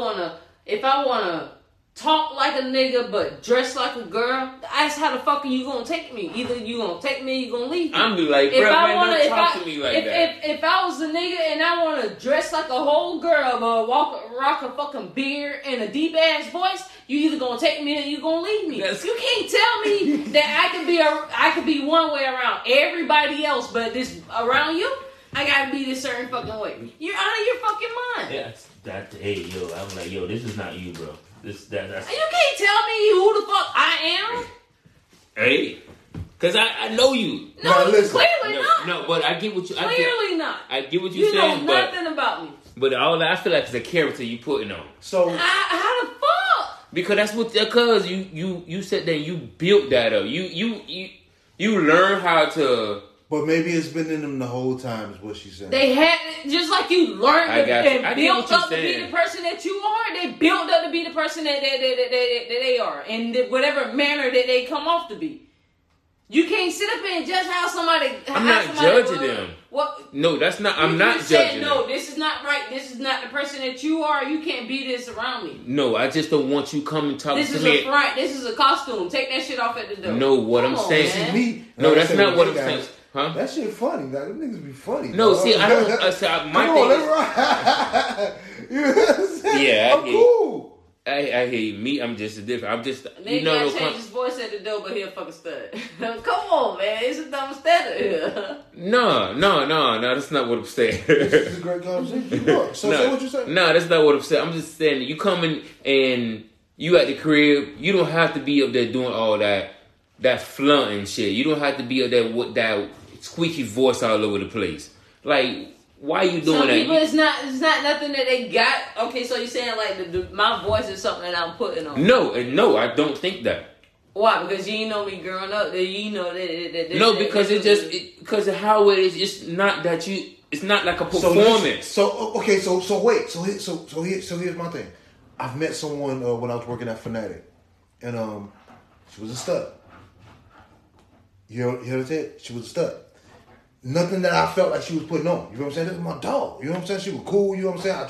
wanna talk like a nigga but dress like a girl, that's how the fuck are you gonna take me? Either you gonna take me, you gonna leave me. I'm be like, bro, don't talk to me like that. If I was a nigga and I wanna dress like a whole girl but rock a fucking beard and a deep ass voice, you either gonna take me or you gonna leave me. Yes. You can't tell me that I could be one way around everybody else, but this around you, I gotta be this certain fucking way. You're out of your fucking mind. Yes, I'm like, yo, this is not you, bro. That's you can't tell me who the fuck I am. Hey, because I know you. No, clearly not. No, but I get what you. I get what you're saying. You know nothing about me. But all I feel like is the character you putting on. So how the fuck? Because that's what. Because you said that you built that up. You learn how to. But maybe it's been in them the whole time is what she said. They had, just like you learned that they built up to be the person that you are. They built up to be the person that they are. And whatever manner that they come off to be. You can't sit up and judge how somebody... I'm not judging them. What? No, that's not... I'm not judging them. No, this is not right. This is not the person that you are. You can't be this around me. No, I just don't want you coming talking to me. This is a front. This is a costume. Take that shit off at the door. No, what I'm saying... No, that's not what I'm saying. Huh? That shit funny. Like, them niggas be funny. No, dog. See, I don't. My thing is, you know what I'm saying? Yeah, I'm cool. I hear you. Me, I'm just a different. I'm just. Maybe I change his voice at the door, but he'll fucking stud. Come on, man. It's a dumb stutter here. No. That's not what I'm saying. This is a great conversation. Look, so say what you say. No, that's not what I'm saying. I'm just saying that you come in and you at the crib. You don't have to be up there doing all that flaunt and shit. You don't have to be up there with that squeaky voice all over the place. Like. Why are you doing that? People, it's not nothing that they got. Okay, so you're saying like my voice is something that I'm putting on. No, I don't think that. Why? Because you know me growing up, you know that. No, because it just because of how it is. It's not that you. It's not like a performance. So here's my thing. I've met someone when I was working at Fanatic, and she was a stud. You heard it? She was a stud. Nothing that I felt like she was putting on. You know what I'm saying? This is my dog. You know what I'm saying? She was cool. You know what I'm saying? I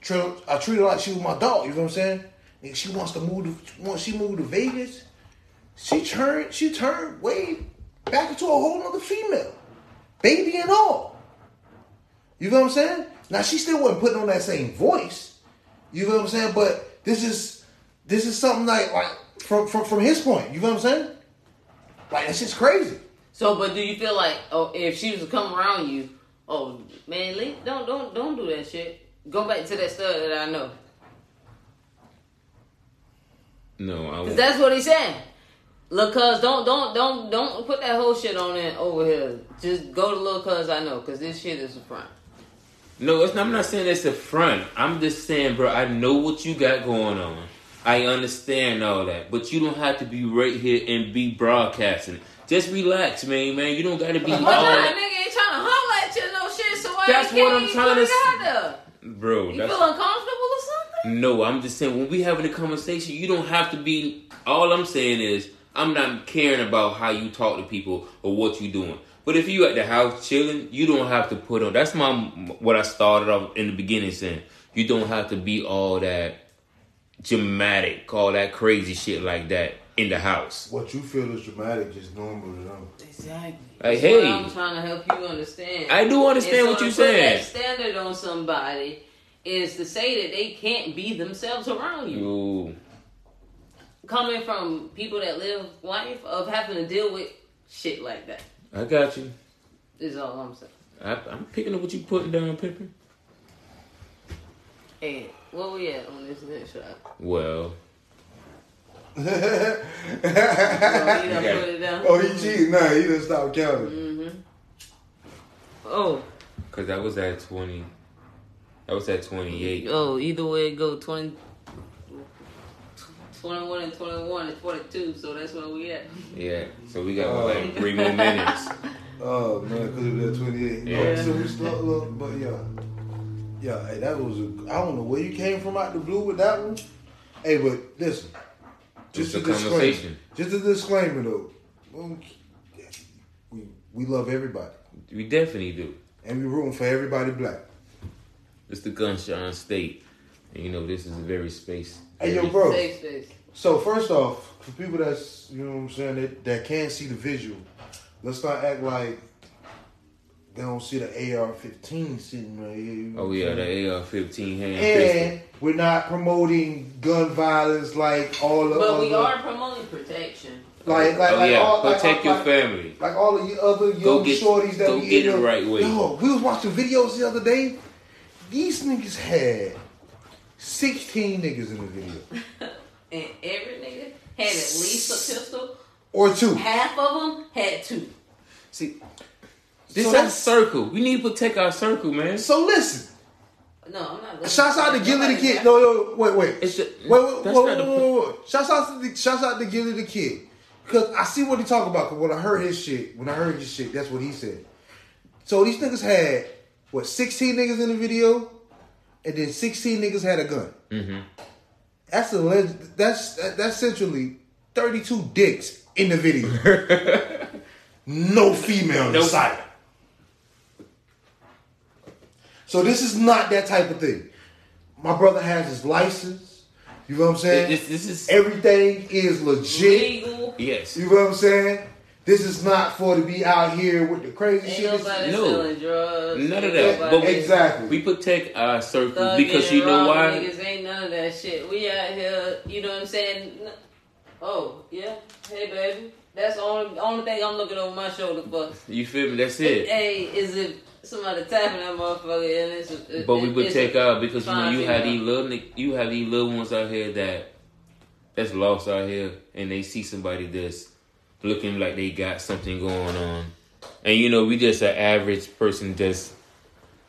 treat her like she was my dog. You know what I'm saying? And she wants to move to Vegas. She turned way back into a whole other female. Baby and all. You know what I'm saying? Now, she still wasn't putting on that same voice. You know what I'm saying? But this is something like from his point. You know what I'm saying? Like, that shit's crazy. So, but do you feel like, if she was to come around you, man, don't do that shit. Go back to that stud that I know. No, I won't. That's what he's saying. Look, cuz, don't put that whole shit on it over here. Just go to little cuz I know, cuz this shit is a front. No, I'm not saying it's a front. I'm just saying, bro, I know what you got going on. I understand all that, but you don't have to be right here and be broadcasting. Just relax, man. You don't gotta be. Well, that nigga ain't trying to holler at you no shit. So why that's what I'm trying to say, bro. You feel uncomfortable or something? No, I'm just saying when we having a conversation, you don't have to be. All I'm saying is I'm not caring about how you talk to people or what you doing. But if you at the house chilling, you don't have to put on. That's what I started off in the beginning saying. You don't have to be all that dramatic, all that crazy shit like that. In the house. What you feel is dramatic is normal to them. Exactly. Like, hey. I'm trying to help you understand. I do understand what you're saying. That standard on somebody is to say that they can't be themselves around you. Ooh. Coming from people that live life of having to deal with shit like that. I got you. Is all I'm saying. I'm picking up what you putting down, Pippin. Hey, what we at on this next shot? Well... Oh, he cheated. Nah, he didn't stop counting. Mm-hmm. Oh, because that was at 20. That was at 28. Oh, either way it go, 20, 21 and 21 and 42. So that's where we at. Yeah. So we got like 3 more minutes. Oh man, because it was at 28. Yeah. Oh, so we slow, but yeah. Hey, that was. I don't know where you came from out the blue with that one. Hey, but listen. Just a disclaimer, though. We love everybody. We definitely do. And we're rooting for everybody black. It's the Gunshine State. And, this is a very space. Hey, yo, bro. Safe space. So, first off, for people that's, you know what I'm saying, that can't see the visual, let's not act like they don't see the AR-15 sitting right here. You know the AR-15 hand pistol. We're not promoting gun violence like all of. But we are promoting protection. Protect your family. Like all of the other young shorties that we get it right way. Yo, we was watching videos the other day. These niggas had 16 niggas in the video, and every nigga had at least a pistol or two. Half of them had two. See, this is our circle. We need to protect our circle, man. So listen. No, I'm not listening. Shouts out to Gilly the Kid. No, wait. Wait. Shouts out to Gilly the Kid. Because I see what he talking about. Because when I heard his shit, that's what he said. So these niggas had, 16 niggas in the video? And then 16 niggas had a gun. Mm-hmm. That's essentially 32 dicks in the video. No female in sight. So this is not that type of thing. My brother has his license. You know what I'm saying? This is everything is legit. Legal. Yes. You know what I'm saying? This is not for to be out here with the crazy shit. Selling drugs. None of that. But we, exactly. We protect our circle because you know why? Niggas ain't none of that shit. We out here, you know what I'm saying? Oh, yeah. Hey, baby. That's the only thing I'm looking over my shoulder for. You feel me? That's it. Hey, is it somebody tapping that motherfucker? And it's, but we protect our because you know you have these little ones out here that's lost out here, and they see somebody that's looking like they got something going on. And, you know, we just an average person that's,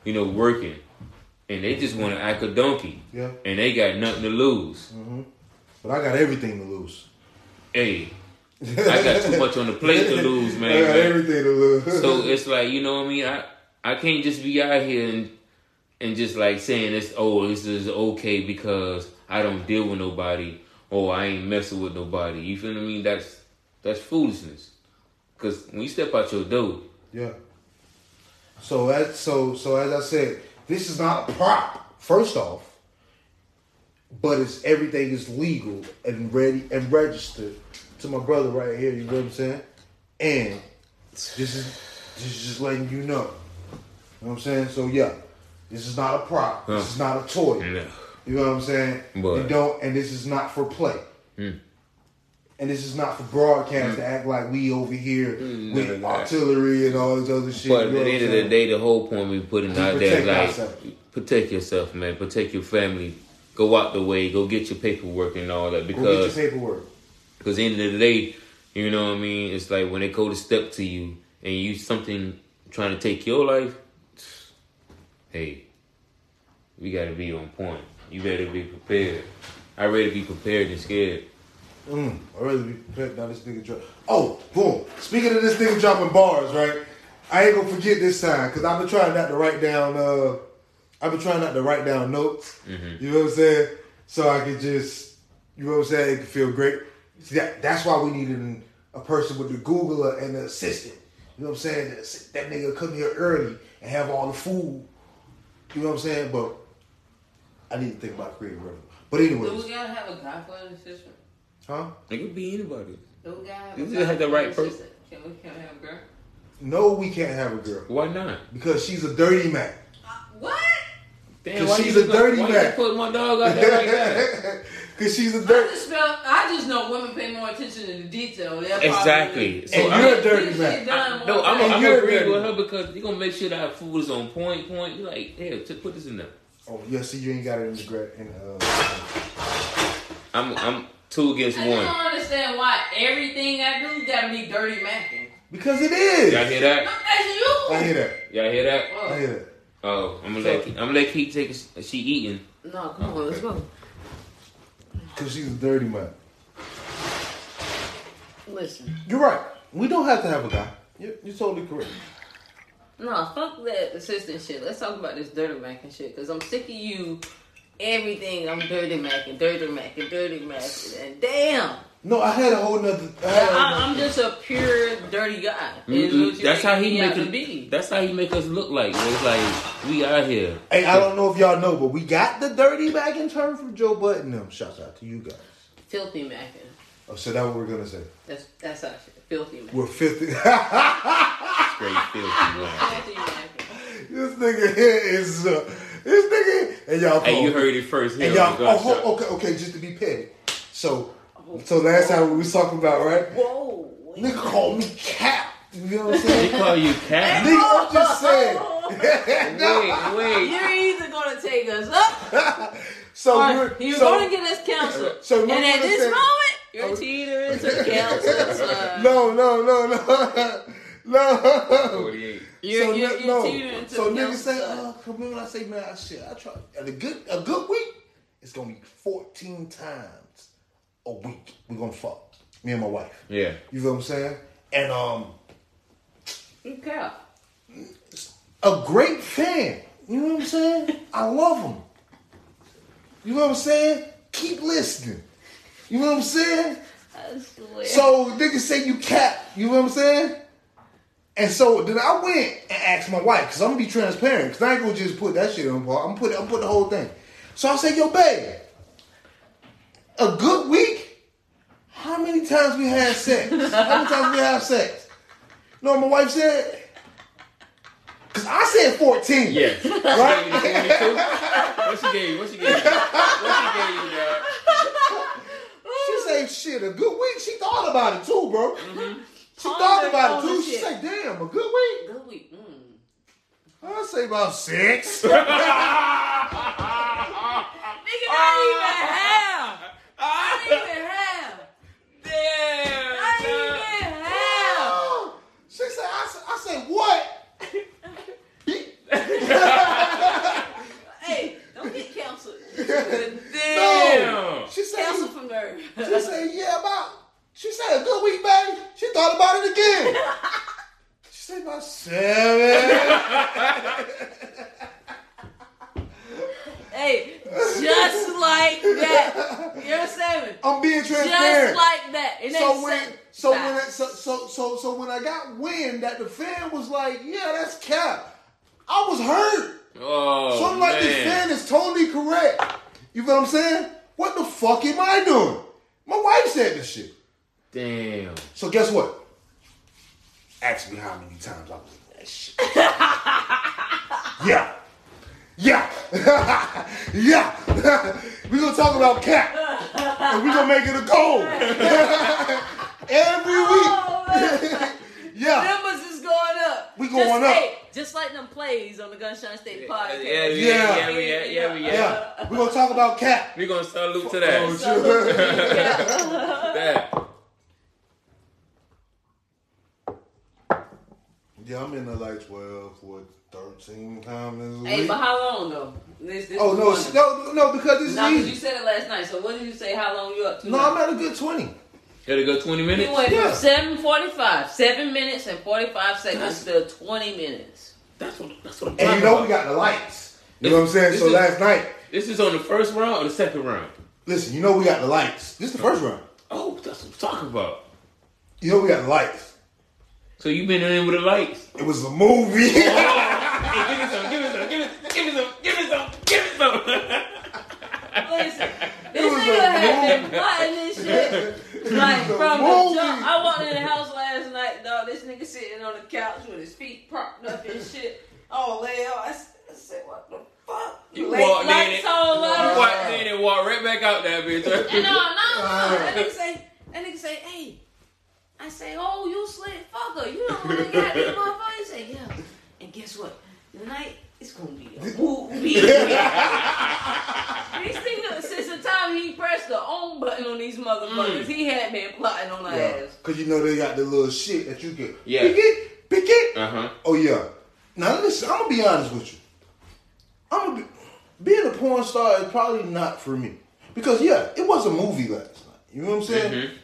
you know, working. And they just want to act a donkey. Yeah. And they got nothing to lose. Mm-hmm. But I got everything to lose. Hey, I got too much on the plate to lose, man. I got everything to lose. So it's like, you know what I mean? I can't just be out here and just like saying, this is okay because I don't deal with nobody or I ain't messing with nobody. You feel what I mean? That's foolishness, because when you step out your door. Yeah. So as I said, this is not a prop. First off, but it's everything is legal and ready and registered to my brother right here. You know what I'm saying? And this is just letting you know. You know what I'm saying? So yeah, this is not a prop. This is not a toy. No. You know what I'm saying? But you don't, and this is not for play. Mm. And this is not for broadcast to act like we over here with artillery and all this other shit. But at the end of the day, the whole point we putting out there, like, protect yourself, man. Protect your family. Go out the way. Go get your paperwork and all that. Because, go get your paperwork. Because at the end of the day, you know what I mean? It's like when they go to step to you and you something trying to take your life, hey, we got to be on point. You better be prepared. I'd rather be prepared than scared. I'd rather be prepared now this nigga drop. Oh, boom. Speaking of this nigga dropping bars, right? I ain't gonna forget this time, because I've been trying not to write down notes. Mm-hmm. You know what I'm saying? So I could just, you know what I'm saying, it could feel great. See, that's why we needed a person with the Googler and the assistant. You know what I'm saying? That nigga come here early and have all the food. You know what I'm saying? But I need to think about creative writing. But anyways. Do we gotta have a guy for an assistant? Huh? It could be anybody. You just have the right person. Can we have a girl? No, we can't have a girl. Why not? Because she's a dirty Mac. What? Damn, why she's a dirty Mac. Why you put my dog out there like that? Because she's a dirty. I just know women pay more attention to the detail. Exactly. So and you're a dirty Mac. No, I'm agreeing with her because you're gonna make sure that our food is on point. You're like, hey, put this in there. Oh yeah, see, you ain't got it in the grab. I'm 2 against 1. I don't understand why everything I do gotta be dirty macking. Because it is. Y'all hear that? That's you. I hear that. Y'all hear that? Oh. I hear that. Oh, I'm gonna let Keith take a, she eating. No, come on, let's go. Because she's a dirty man. Listen. You're right. We don't have to have a guy. You're totally correct. No, fuck that assistant shit. Let's talk about this dirty macking shit. Because I'm sick of you. Everything I'm dirty macking, and damn. No, I had a whole nother. I'm just a pure dirty guy. That's how he make us look like. It's like we out here. Hey, I don't know if y'all know, but we got the dirty macking term from Joe Budden. Shouts out to you guys. Filthy macking. Oh, so that's what we're gonna say. That's our shit. Filthy macking. We're filthy. Straight filthy macking. This nigga here is. This nigga and y'all. Hey, you heard it first. And y'all, okay. Just to be petty. So last time we was talking about, right? Whoa, nigga called me Cap. You know what I'm saying? They call you Cap. Nigga, I'm just saying. Wait. You're either gonna take us up. You're gonna get us counseled. So at this moment, your teeter is a counselor. No. So niggas say, come on, I say, man, I try. And a good week, it's going to be 14 times a week. We're going to fuck. Me and my wife. Yeah. You feel what I'm saying? And, okay. A great fan. You know what I'm saying? I love him. You know what I'm saying? Keep listening. You know what I'm saying? I swear. So niggas say you cap. You know what I'm saying? And so then I went and asked my wife, because I'm going to be transparent, because I ain't going to just put that shit on. I'm going to put the whole thing. So I said, yo, babe, a good week? How many times we had sex? know what my wife said? Because I said 14. Yeah. Right? What she gave you? Dad? She said, shit, a good week. She thought about it, too, bro. Mm-hmm. She thought about it, too. She said, damn, a good week? Good week. Mm. I'd say about 6. Nigga, not even half. Damn. Not even half. She said, I said, what? Hey, don't get counseled. Damn. No. She said, counsel from her. She said, yeah, about. She said, a good week, baby. She thought about it again. She said, about 7. Hey, just like that. You're 7. I'm being transparent. Just like that. It so ain't when I got wind that the fan was like, yeah, that's cap. I was hurt. Oh, something like this fan is totally correct. You feel what I'm saying? What the fuck am I doing? My wife said this shit. Damn. So guess what? Ask me how many times I was like that shit. Yeah. Yeah. Yeah. We're going to talk about cat. And we're going to make it a goal. Every week. Yeah. Numbers is going up. We going up. Eight. Just like them plays on the Gunshine State Podcast. Yeah. We're going to talk about Cap. We're going to salute to that. Yeah, I'm in the like 12, 14, 13 times this week. Hey, but how long though? No, because this is easy. Because you said it last night, so what did you say how long you up to? No, now? I'm at a good 20. Got to go 20 minutes? We went from 7:45, 7 minutes and 45 seconds to 20 minutes. That's what I'm talking about. And you know we got the lights. You know what I'm saying? So last night. This is on the first round or the second round? Listen, you know we got the lights. This is the first round. Oh, that's what I'm talking about. You know we got the lights. So you been in with the lights? It was a movie. Oh, hey, give me some. Listen, this nigga had been plotting this shit. Like, from the jump, I walked in the house last night, dog. This nigga sitting on the couch with his feet propped up and shit. Oh, well, I said, what the fuck? You walked in and walked right back out that bitch. No. That nigga say, hey. I say, oh, you slick fucker. You don't want to get these motherfuckers. He say, yeah. And guess what? Tonight, it's going to be a movie. These niggas, since the time he pressed the on button on these motherfuckers, he had been plotting on our ass. Because you know they got the little shit that you get. Yeah. Pick it. Uh-huh. Oh, yeah. Now, listen, I'm going to be honest with you. Being a porn star is probably not for me. Because, yeah, it was a movie last night. You know what I'm saying? Mm-hmm.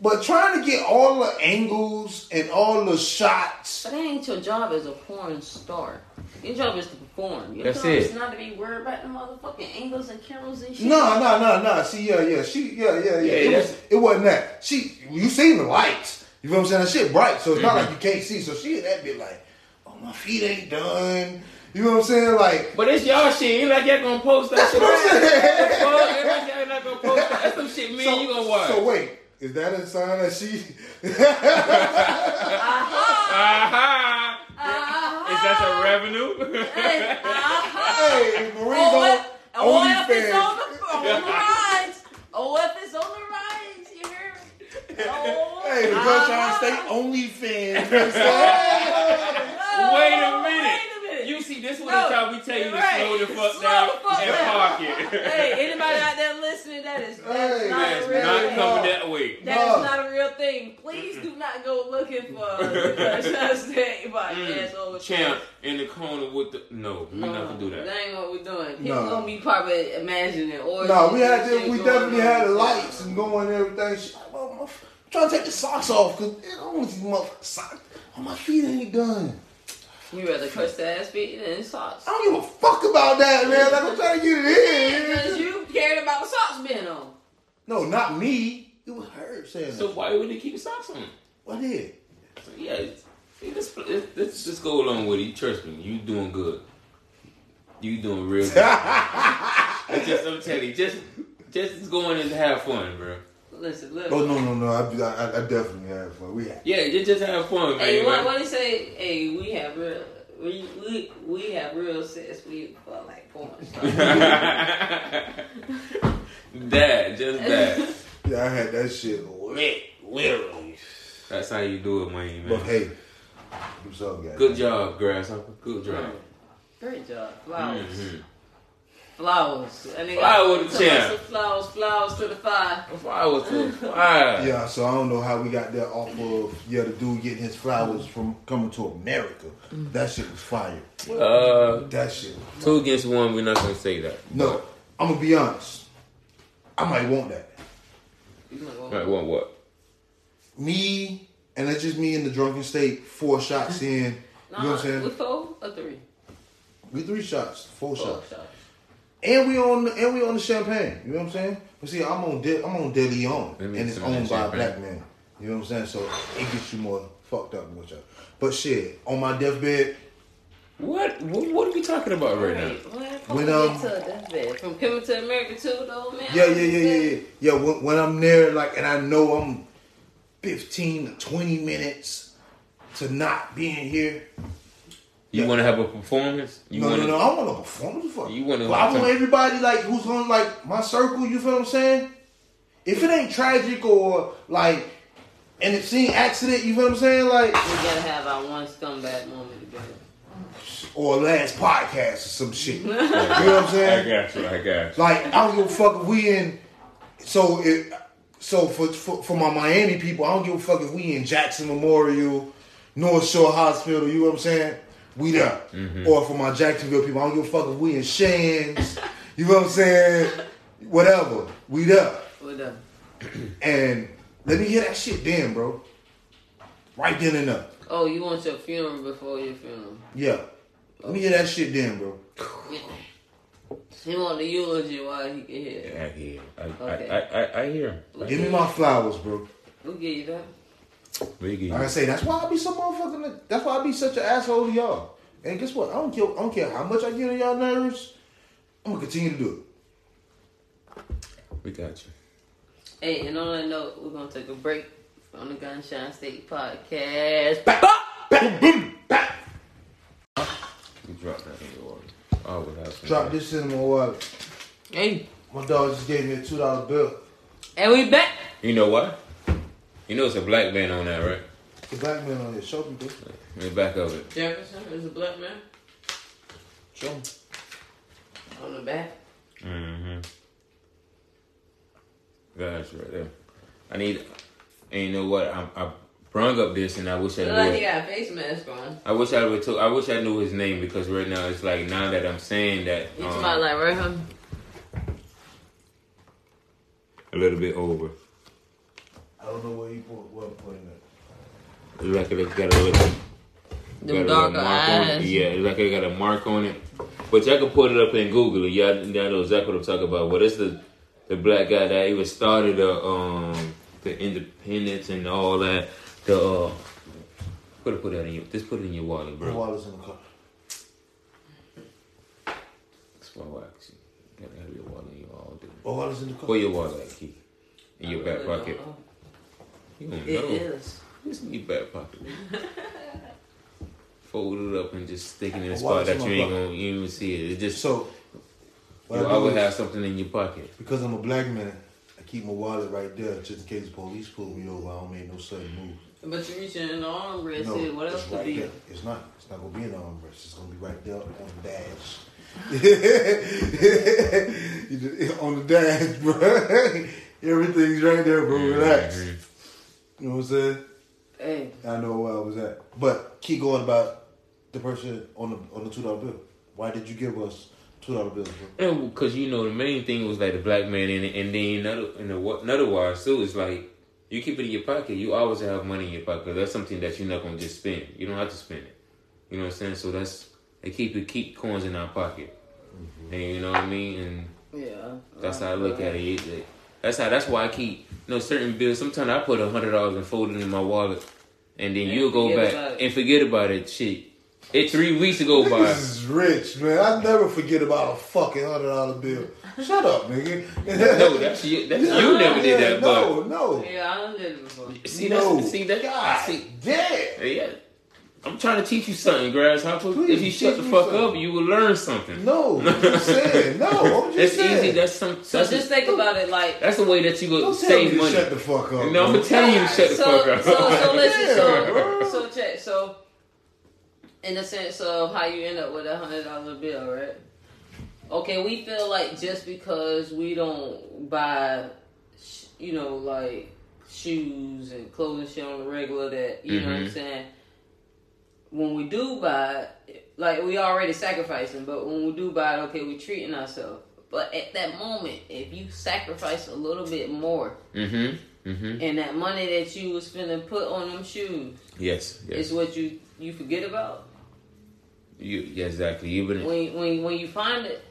But trying to get all the angles and all the shots. But that ain't your job as a porn star. Your job is to perform. Your job is not to be worried about the motherfucking angles and cameras and shit. No. See, yeah. She. It wasn't that. You seen the lights. You know what I'm saying? That shit bright, so it's not like you can't see. So she had that bit like, oh, my feet ain't done. You know what I'm saying? Like, but it's y'all shit. Ain't like y'all gonna post that shit. That's some shit me and you gonna watch. So wait. Is that a sign that she... Is that the revenue? Hey, Marie's on the rise. OF is on the rise, you hear? Hey, the Gunshine State OnlyFans. Wait a minute. You see, this is what we tell you to slow the fuck down and park it. Hey, anybody out there listening, that is not coming that way. That is not a real thing. Please do not go looking for Champ in the corner with the... No, we're not going to do that. That ain't what we're doing. People going to be probably imagining or... No, we definitely had the lights and going and everything. She's like, well, I'm trying to take the socks off because I don't want these motherfucking socks. Oh, my feet ain't done. You rather cuss the ass beat than socks. I don't give a fuck about that, man. Like, I'm trying to get it in. Because you cared about socks being on. No, not me. It was her saying so that. Why would they keep socks on? Why did? So, yeah, let's just go along with it. Trust me, you doing good. You doing real good. I'm telling you, just going in to have fun, bro. listen, look. Oh, no. I definitely have fun. We have. Yeah, you just have fun, man. Hey, what do you say? Hey, we have real sex. We fuck like porn stars. Just that. Yeah, I had that shit lit, literally. That's how you do it, man. But hey, I'm so glad. Good job, Grasshopper. Good job. Great job. Flowers. Mm-hmm. Flowers. And they got flowers to the fire. Flowers to the fire. Yeah, so I don't know how we got that off of the dude getting his flowers from Coming to America. That shit was fire. That shit. Two against one, we're not gonna say that. No, I'm gonna be honest. I might want that. You might want what? Me, and that's just me in the drunken state, 4 shots in. You know what I'm saying? With 4 or 3? We 3 shots, 4 shots. And we on the champagne. You know what I'm saying? But see, I'm on DeLeón, and it's owned by a black man. You know what I'm saying? So it gets you more fucked up, with y'all. But shit, on my deathbed. What are we talking about right now? When from Coming to America too, though, man. Yeah. When I'm there, like, and I know I'm 15 to 20 minutes to not being here. You want to have a performance? No, I want a performance. Fuck. I want everybody like who's on like my circle. You feel what I'm saying? If it ain't tragic or like an obscene accident, you feel what I'm saying? Like we gotta have our one scumbag moment together. Or last podcast or some shit. You know what I'm saying? I got you. Like I don't give a fuck if we in. So for my Miami people, I don't give a fuck if we in Jackson Memorial, North Shore Hospital. You know what I'm saying? We there. Mm-hmm. Or for my Jacksonville people, I don't give a fuck if we in Shands. You know what I'm saying? Whatever. We there. We there. And let me hear that shit then, bro. Right then and there. Oh, you want your funeral before your funeral? Yeah. Okay. Let me hear that shit then, bro. Yeah. He want the eulogy while he can hear it. Yeah, I hear him. Okay. I hear him. Give me my flowers, bro. We'll give you that. Like I say, that's why I be so motherfucking. That's why I be such an asshole to y'all. And guess what? I don't care how much I get on y'all nerves. I'm gonna continue to do it. We got you. Hey, and on that note, we're gonna take a break on the Gunshine State Podcast. Back. You dropped that in the water. I would have some. Drop this in my wallet. Hey, my dog just gave me a $2 bill. And we back. You know what? You know it's a black man on that, right? It's a black man on it. Show me this. Let me back up it. Jefferson is a black man. Show me. On the back? Mm-hmm. That's right there. And you know what? I brung up this and I wish I knew. Like he got a face mask on. I wish I knew his name because right now it's like now that I'm saying that. You smell like right? A little bit over. I don't know where you put it. It's like it's got a little. Them darker eyes. Yeah, it's like it got a mark on it. But y'all can put it up in Google. Y'all know exactly what I'm talking about. Well, it's the black guy that even started the independence and all that. Put that in your. Just put it in your wallet, bro. My wallet's in the car. That's why I actually gotta have your wallet in your all day. My wallet's in the car. Put your wallet key in your back pocket. It is. It's in your back pocket. Fold it up and just stick it in a spot that you ain't going to even see it. It just so. I would have something in your pocket. Because I'm a black man, I keep my wallet right there just in case the police pull me over. I don't make no sudden move. But you're reaching in the armrest. No, what else could right be? There. It's not. It's not going to be in the armrest. It's going to be right there on the dash. On the dash, bro. Everything's right there, bro. Relax. Mm-hmm. You know what I'm saying? Hey. I know where I was at. But keep going about the person on the $2 bill. Why did you give us $2 bills? Because, you know, the main thing was like the black man and otherwise, too, it's like you keep it in your pocket. You always have money in your pocket. That's something that you're not going to just spend. You don't have to spend it. You know what I'm saying? So that's, they keep coins in our pocket. Mm-hmm. And you know what I mean? And yeah. That's how I look at it. That's why I keep certain bills. Sometimes I put $100 and fold it in my wallet, and then you'll go back and forget about it. Shit, It 3 weeks ago, by. This is rich, man. I never forget about a fucking $100 bill. Shut up, nigga. No, that's you. That's you never did that, bud. No. Yeah, I done did it before. See, no. Yeah. I'm trying to teach you something, Grasshopper. Please, if you shut the fuck up, you will learn something. No, I'm just saying. It's easy. That's some. So just think about it like. That's the way that you go save money. Shut the fuck up. No, I'm telling you to shut the fuck up. So listen, so check, so in the sense of how you end up with $100 bill, right? Okay, we feel like just because we don't buy, you know, like shoes and clothes and shit on the regular that, you know what I'm saying? When we do buy, like we already sacrificing, but when we do buy it, okay, we treating ourselves. But at that moment, if you sacrifice a little bit more, and that money that you was finna put on them shoes, is what you forget about. You when you find it,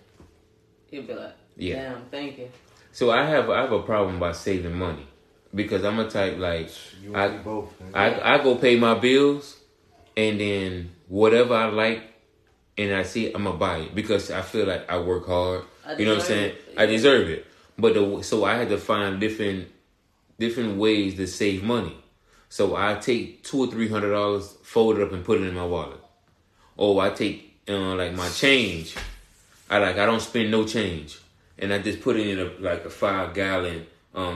you'll be like, damn, thank you. So I have a problem about saving money because I'm a type like I go pay my bills. And then whatever I like and I see it, I'm going to buy it because I feel like I work hard. You know what I'm saying? I deserve it. But so I had to find different ways to save money. So I take $200 or $300, fold it up and put it in my wallet. Or I take like my change. I don't spend no change. And I just put it in a 5-gallon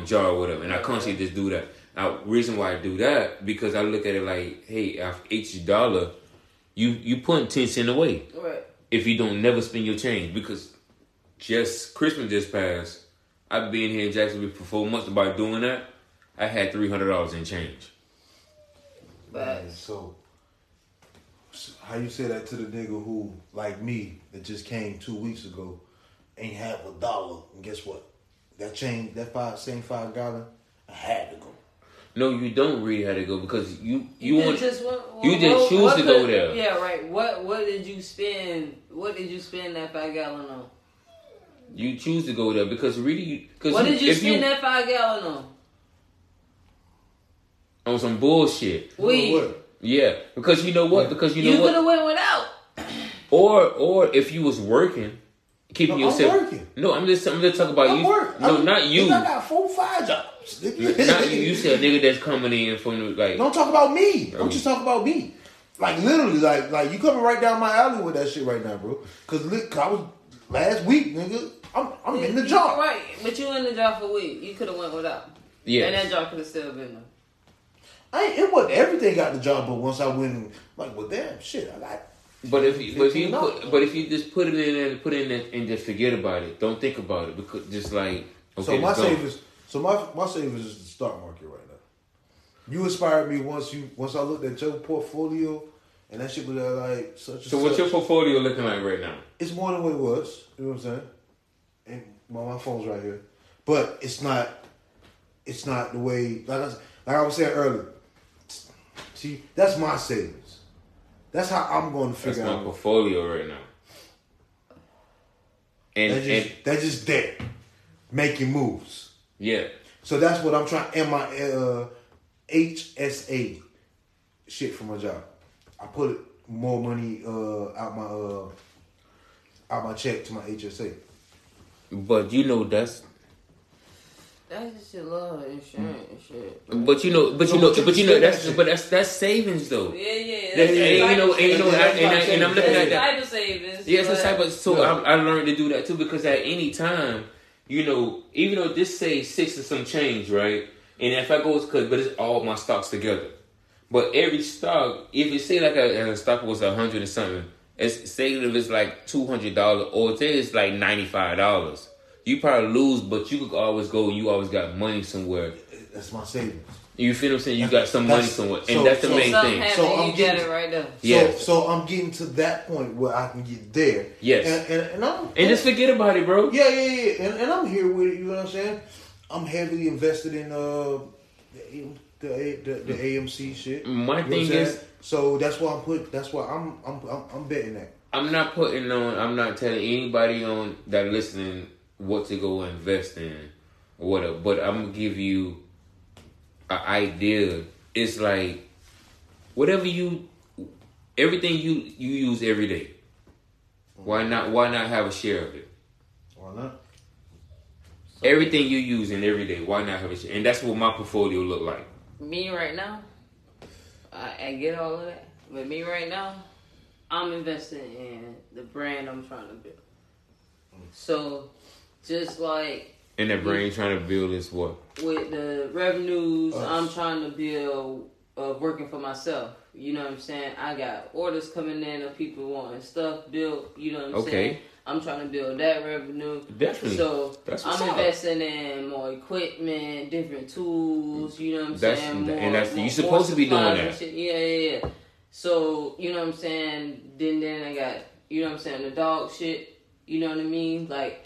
jar or whatever. And I constantly just do that. Now, reason why I do that, because I look at it like, hey, after each dollar, you putting 10 cents away. Right. If you don't never spend your change. Because just Christmas just passed, I've been here in Jacksonville for 4 months. By doing that, I had $300 in change. Man, so how you say that to the nigga who, like me, that just came 2 weeks ago, ain't have $1, and guess what? That change, that $5 I had to go. No, you don't really have to go because you just choose to go there. Yeah, right. What did you spend? What did you spend that $5 on? You choose to go there because really, did you spend that $5 on? On some bullshit. Weed. Yeah, because you know what? Yeah. Because you could have went without. Or if you was working. Keeping yourself. I'm working. No, I'm just talking about you. Work. No, not you. I got 4 or 5 jobs. Not you. You said a nigga that's coming in from the, like. Don't talk about me. I'm just talking about me. Like literally, like you coming right down my alley with that shit right now, bro. Cause I was last week, nigga. I'm in the job. Right, but you in the job for a week. You could have went without. Yeah. And that job could have still been there. It wasn't everything got the job, but once I went, like, well, damn, shit, I got. But if you just put it in there and just forget about it, don't think about it because just like okay, my savings is the stock market right now. You inspired me once I looked at your portfolio and that shit was like such. So what's your portfolio looking like right now? It's more than what it was. You know what I'm saying? And my phone's right here, but it's not the way like I was saying earlier. See, that's my savings. That's how I'm going to figure out. That's my portfolio right now. And that's just there. Making moves. Yeah. So that's what I'm trying. And my HSA shit from my job. I put more money out my check to my HSA. But you know that's. That's just a lot of insurance and shit. Bro. But you know, that's savings though. Yeah. And I'm looking at that. It's a type of savings. Yeah, it's a type of. So yeah. I learned to do that too because at any time, you know, even though this says 6 or some change, right? And if I go, but it's all my stocks together. But every stock, if you say like a stock was 100 or something, it's say if it's like $200 or say it's like $95. You probably lose, but you could always go. You always got money somewhere. That's my savings. You feel what I'm saying? You got some money somewhere, and that's the main thing. So I'm getting to that point where I can get there. Yes. And just forget about it, bro. Yeah. And I'm here with it. You know what I'm saying? I'm heavily invested in the AMC shit. My thing is, so that's why I'm put. That's why I'm betting that. I'm not telling anybody on that listening. What to go invest in or whatever, but I'm gonna give you an idea. It's like whatever you Everything you use every day. Why not have a share of it? Why not? So everything you use in every day, why not have a share? And that's what my portfolio look like. Me right now, I get all of that. But me right now, I'm invested in the brand I'm trying to build. So, just like... And that brand trying to build is what? With the revenues, I'm trying to build working for myself. You know what I'm saying? I got orders coming in of people wanting stuff built. You know what I'm saying? I'm trying to build that revenue. Definitely. So I'm investing in more equipment, different tools. You know what I'm saying? More, and that's you're supposed to be doing that. Yeah. So you know what I'm saying? Then I got you know what I'm saying the dog shit. You know what I mean? Like.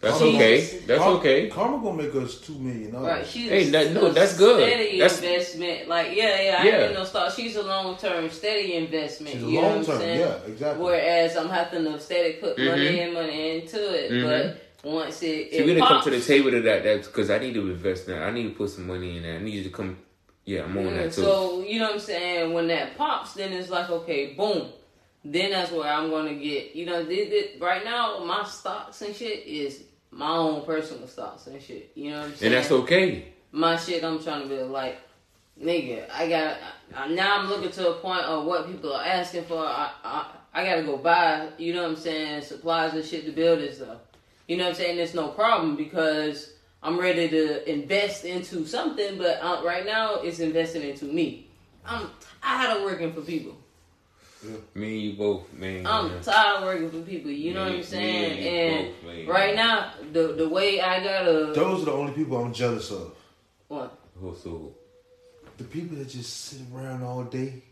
That's okay. That's okay. Karma gonna make us $2 million. Right. She's that's good. Steady investment. Like, I ain't no start. She's a long-term steady investment. She's a long-term, yeah, exactly. Whereas I'm having to steady put money into it. Mm-hmm. But once it so we're gonna come to the table to that because I need to invest now. I need to put some money in that. I need you to come. Yeah, I'm on that too. So, you know what I'm saying? When that pops, then it's like, okay, boom. Then that's where I'm gonna get, you know, right now, my stocks and shit is... my own personal stocks and shit. You know what I'm saying? And that's okay. My shit, I'm trying to be like, nigga, now I'm looking to a point of what people are asking for. I gotta go buy, you know what I'm saying, supplies and shit to build this stuff. You know what I'm saying? It's no problem because I'm ready to invest into something, but right now it's investing into me. I'm tired of working for people. Me and you both, man. I'm tired of working for people. You know what I'm saying? And right now, the way I gotta... Those are the only people I'm jealous of. What? The people that just sit around all day.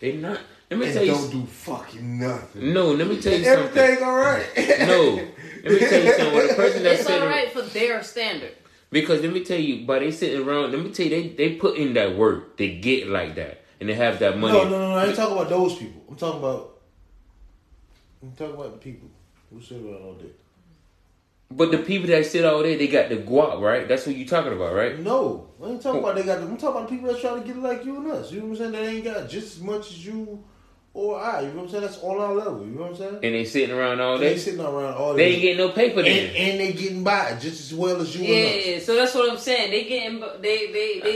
They not... Let me tell you... don't do fucking nothing. No, let me tell you something. Everything's alright. No. Let me tell you something. The person that's it's alright for their standard. Because let me tell you, by they sitting around... Let me tell you, they put in that work. They get like that. And they have that money. No, I ain't talking about those people. I'm talking about the people who sit around all day. But the people that sit all day, they got the guap, right? That's what you talking about, right? No, I ain't talking about they got. I'm talking about the people that's trying to get it like you and us. You know what I'm saying? They ain't got just as much as you or I. You know what I'm saying? That's on our level. You know what I'm saying? And they sitting around all day. They ain't getting no paper then. And they getting by just as well as you and us. Yeah, so that's what I'm saying. They getting they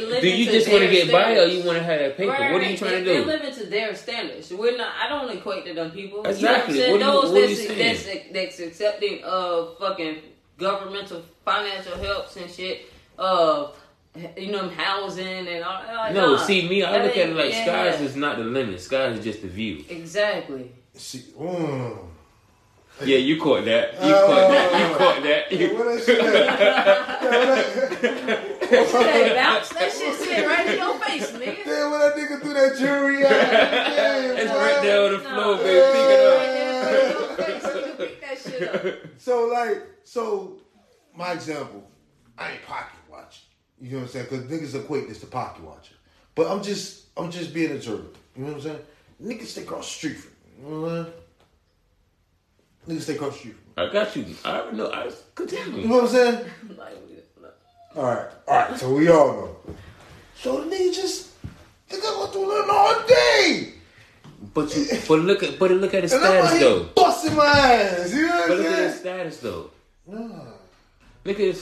living. Do you just want to get by or you want to have that paper? Right. What are you trying to do? They're living to their standards. We're not. I don't equate to them people. Exactly. You know what I'm that's accepting of fucking governmental financial helps and shit of. You know, housing and all that. Like, I look at it like skies is not the limit. Skies is just the view. Exactly. Yeah, you caught that. That shit sit right in your face, nigga. Damn, when that nigga threw that jewelry out. It's right there on the floor, baby. Pick it up. Pick that shit up. So, my example, I ain't pocket watching. You know what I'm saying? Because niggas equate this to pocket watching. But I'm just being observant. You know what I'm saying? Niggas stay across the street from me. You know what I'm saying? I got you. I already know. I could tell you. You know what I'm saying? All right. So we all know. So the nigga just go through living all day. But look at his status though. Busting my ass. You know what I'm saying? But look at his status though. Look at that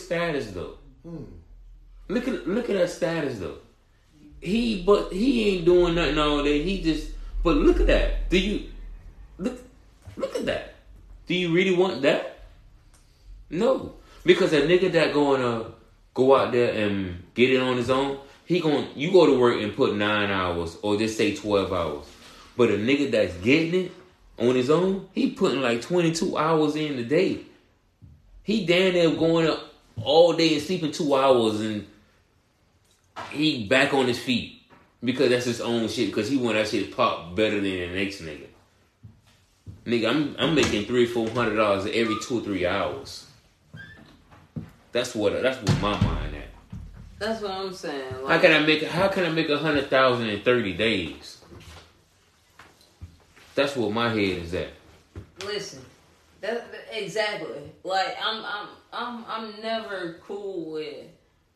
status though. He ain't doing nothing all day. But look at that. Do you look at that? Do you really want that? No, because a nigga that gonna go out there and get it on his own, you go to work and put 9 hours or just say 12 hours. But a nigga that's getting it on his own, he putting like 22 hours in a day. He damn near going up all day and sleeping 2 hours and. He back on his feet because that's his own shit. Because he want that shit pop better than the next nigga. Nigga, I'm making $300-$400 every 2 or 3 hours. That's what my mind at. That's what I'm saying. Like, how can I make 100,000 in 30 days? That's what my head is at. Listen, exactly. Like I'm never cool with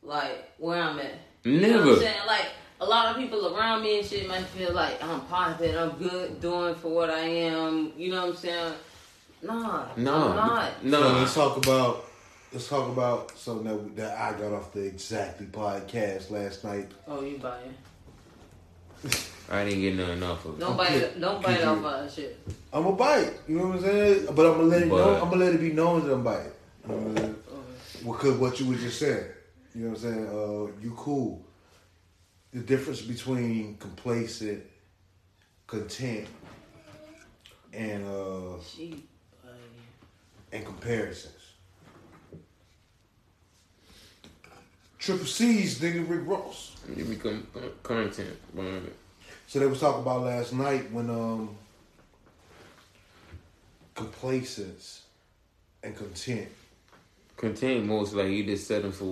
like where I'm at. You know what I'm saying? Like, a lot of people around me and shit might feel like I'm positive, I'm good, doing for what I am. You know what I'm saying? Nah, I'm not. No. Let's talk about something that I got off the Exactly Podcast last night. Oh, you buying? I didn't get nothing off of it. Don't bite off our shit. I'm a bite. You know what I'm saying? But I'm gonna let it know. I'm gonna let it be known that I'm biting. You know what I'm saying? Because what you was just saying. You know what I'm saying? You cool. The difference between complacent, content, and comparisons. Triple C's, nigga, Rick Ross. You become content. So they was talking about last night when complacence and content. Content most like you just setting for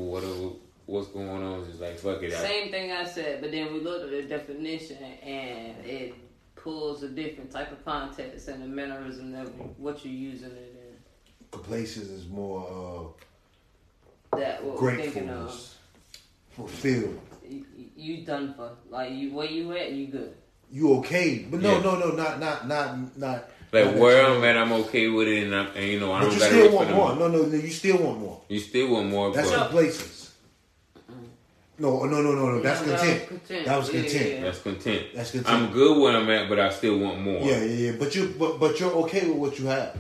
what's going on. Just like fuck it. Same thing I said, but then we looked at the definition and it pulls a different type of context and the mannerism of what you're using it in. Complacence is more that what gratefulness, we're thinking of. Fulfilled. You done for, like you where you at, you good. You okay, but no, not. Like where I'm at, I'm okay with it, and you know I but don't. But you still want more. No, you still want more. You still want more. That's complacence. No. That's content. That was content. Yeah. That's content. I'm good where I'm at, but I still want more. Yeah. But you're okay with what you have.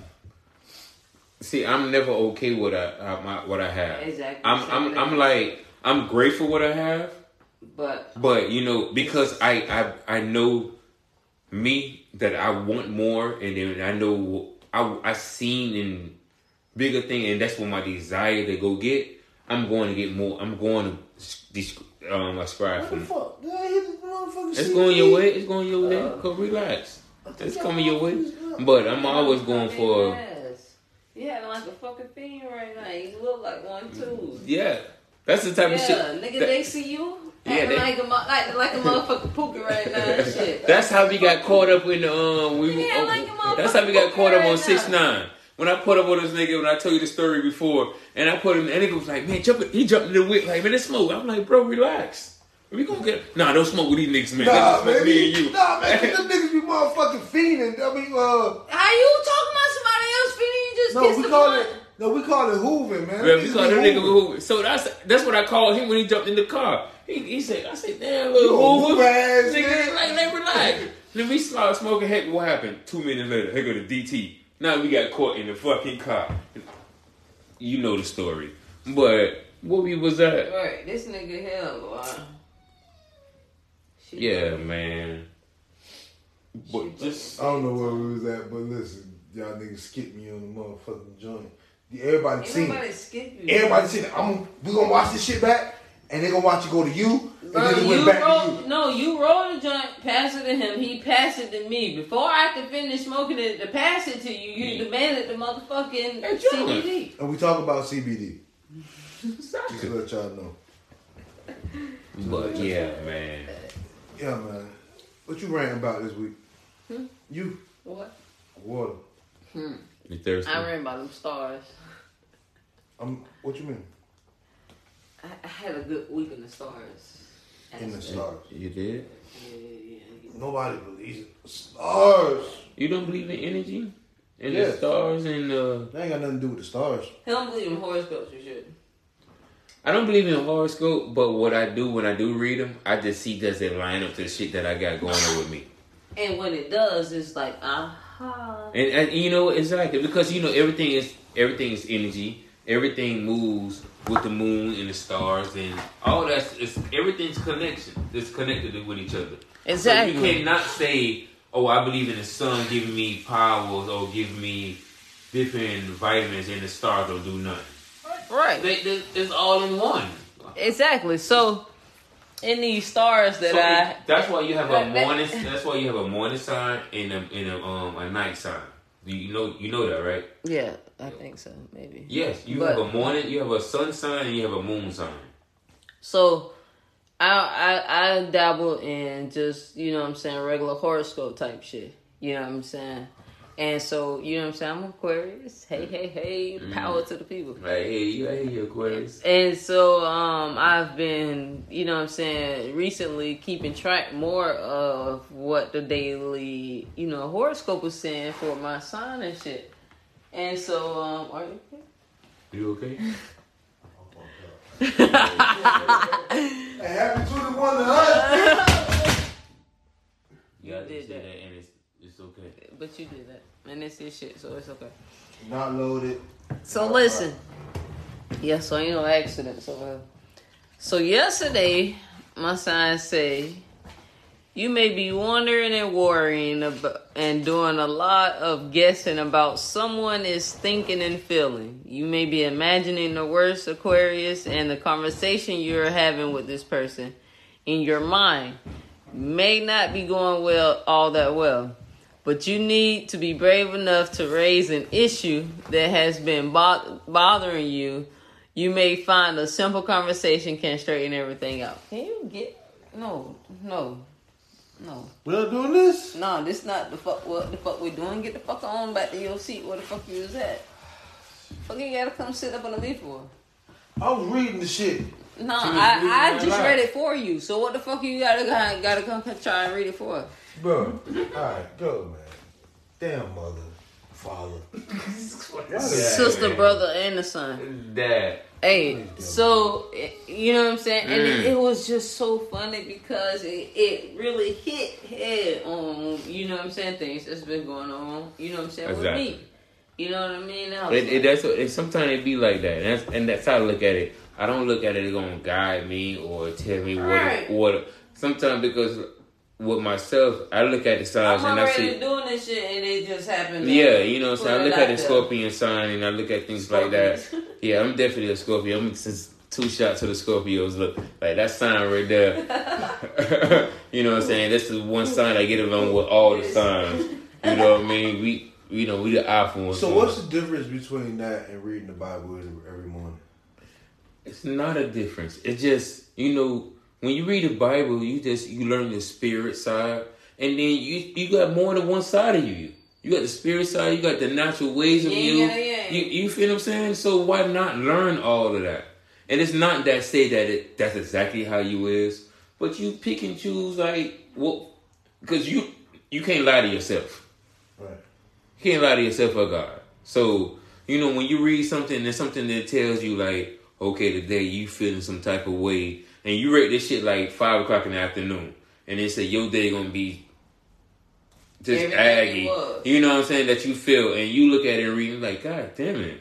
See, I'm never okay with what I have. Exactly. I'm grateful what I have. But you know, because I know me that I want more, and then I know I seen in bigger thing, and that's what my desire to go get. I'm going to get more. I'm going to aspire for. What the fuck? It's going your way. It's going your way. Cause relax. It's coming your way. But I'm always going for. You having like a fucking thing right now. You look like one too. Yeah, that's the type of shit. Yeah, nigga, they see you. Yeah, like a motherfucker pookie right now and shit. That's how we got caught up in that's how we got caught up on 6ix9ine. When I put up with this nigga, when I told you the story before, and I put him, and nigga was like, man, he jumped in the whip, like, man, it's smoke. I'm like, bro, relax. We gonna get... Nah, don't smoke with these niggas, man. Nah, man. Me and you. Nah, man, because them niggas be motherfucking fiending. I mean, how you talking about somebody else fiending? You just kissed the blunt. No, we call it hooving, man. Yeah, we call that nigga hooving. So that's what I called him when he jumped in the car. He said, I said, damn, little hoover. Nigga, like, relax. Then we started smoking. Heck, what happened? 2 minutes later, here go to DT. Now we got caught in the fucking car. You know the story. But what we was at? Right, this nigga hell, boy. Man. But just I don't know where we was at, but listen, y'all niggas skipped me on the motherfucking joint. Everybody seen it. We gonna watch this shit back, and they gonna watch it go to you, and then it went back to you. No, you rolled the joint, passed it to him, he passed it to me. Before I could finish smoking it to pass it to you, you demanded the motherfucking CBD. And we talk about CBD. Just to let y'all know. But man. Yeah, man. What you ranting about this week? You. What? Water. You thirsty? I ran by them stars. What you mean? I had a good week in the stars. Actually. In the stars. You did? Yeah. Nobody believes it. Stars. You don't believe in energy? The stars and the... That ain't got nothing to do with the stars. I don't believe in horoscopes or shit. I don't believe in horoscope, but what I do when I do read them, I just see does it line up to the shit that I got going on with me. And when it does, it's like, And you know, exactly, because you know everything is energy. Everything moves with the moon and the stars and all that. Everything's connection. It's connected with each other. Exactly. So you cannot say, "Oh, I believe in the sun giving me powers or give me different vitamins," and the stars don't do nothing. Right. It's all in one. Exactly. So. In these stars that's why you have a morning. That's why you have a morning sign and a night sign. You know that, right? Yeah, I think so. Maybe. Yes, have a morning. You have a sun sign and you have a moon sign. So, I dabble in just regular horoscope type shit. You know what I'm saying? And so, you know what I'm saying? I'm Aquarius. Hey, hey, hey. Power to the people. Hey, you Aquarius. And so, I've been, you know what I'm saying, recently keeping track more of what the daily, you know, horoscope was saying for my sign and shit. And so, are you okay? You okay? I'm fucked up. It happened to the one of us. You gotta did that. And it's okay. But you did that. And it's your shit, so it's okay. Not loaded. So listen. Yeah, so ain't no accident. So yesterday, my sign say, you may be wondering and worrying about and doing a lot of guessing about someone is thinking and feeling. You may be imagining the worst, Aquarius, and the conversation you're having with this person in your mind may not be going well, all that well. But you need to be brave enough to raise an issue that has been bothering you. You may find a simple conversation can straighten everything out. Can you get... No. We're not doing this? No, this is not the fuck what the fuck we're doing. Get the fuck on back to your seat where the fuck you was at. Fuck you gotta come sit up under me for. I was reading the shit. No, I just read it for you. So what the fuck you gotta come try and read it for? Bro, alright, go, man. Damn mother, father. Sister, man. Brother, and the son. Dad. Hey, so, you know what I'm saying? And it was just so funny because it really hit head on, you know what I'm saying, things that's been going on, you know what I'm saying, exactly. With me. You know what I mean? Sometimes it be like that. And that's how I look at it. I don't look at it going to guide me or tell me what. Sometimes because... with myself, I look at the signs and I see... I'm already doing this shit and it just happened. Yeah, you know what I'm saying? I look at the Scorpion sign and I look at things like that. Yeah, I'm definitely a Scorpio. I'm since two shots to the Scorpios. Look, like that sign right there. You know what I'm saying? This is one sign I get along with all the signs. You know what I mean? We the iPhone. So what's the difference between that and reading the Bible every morning? It's not a difference. It's just, you know... when you read the Bible, you learn the spirit side, and then you got more than one side of you. You got the spirit side, you got the natural ways of you. Yeah. You feel what I'm saying? So why not learn all of that? And it's not that say that that's exactly how you is, but you pick and choose because you can't lie to yourself. Right. You can't lie to yourself or God. So you know when you read something, there's something that tells you like, okay, today you feeling some type of way. And you rate this shit like 5 o'clock in the afternoon. And they say your day going to be just aggy. You know what I'm saying? That you feel. And you look at it and read it like, God damn it.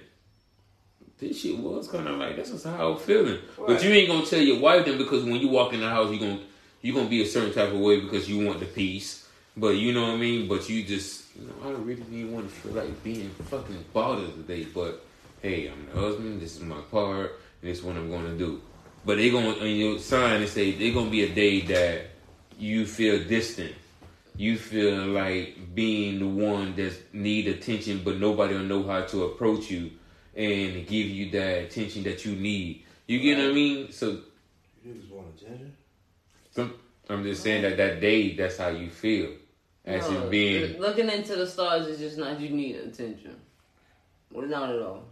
This shit was kind of like, this is how I'm feeling. Right. But you ain't going to tell your wife then because when you walk in the house, you're going to be a certain type of way because you want the peace. But you know what I mean? But you just, you know, I don't really even want to feel like being fucking bothered today. But hey, I'm the husband. This is my part. And this is what I'm going to do. But they're going to, on your sign, and say they're going to be a day that you feel distant. You feel like being the one that need attention, but nobody will know how to approach you and give you that attention that you need. You get what I mean? So, you just want attention? I'm just saying that day, that's how you feel. As no, in being... looking into the stars is just not you need attention. Well, not at all.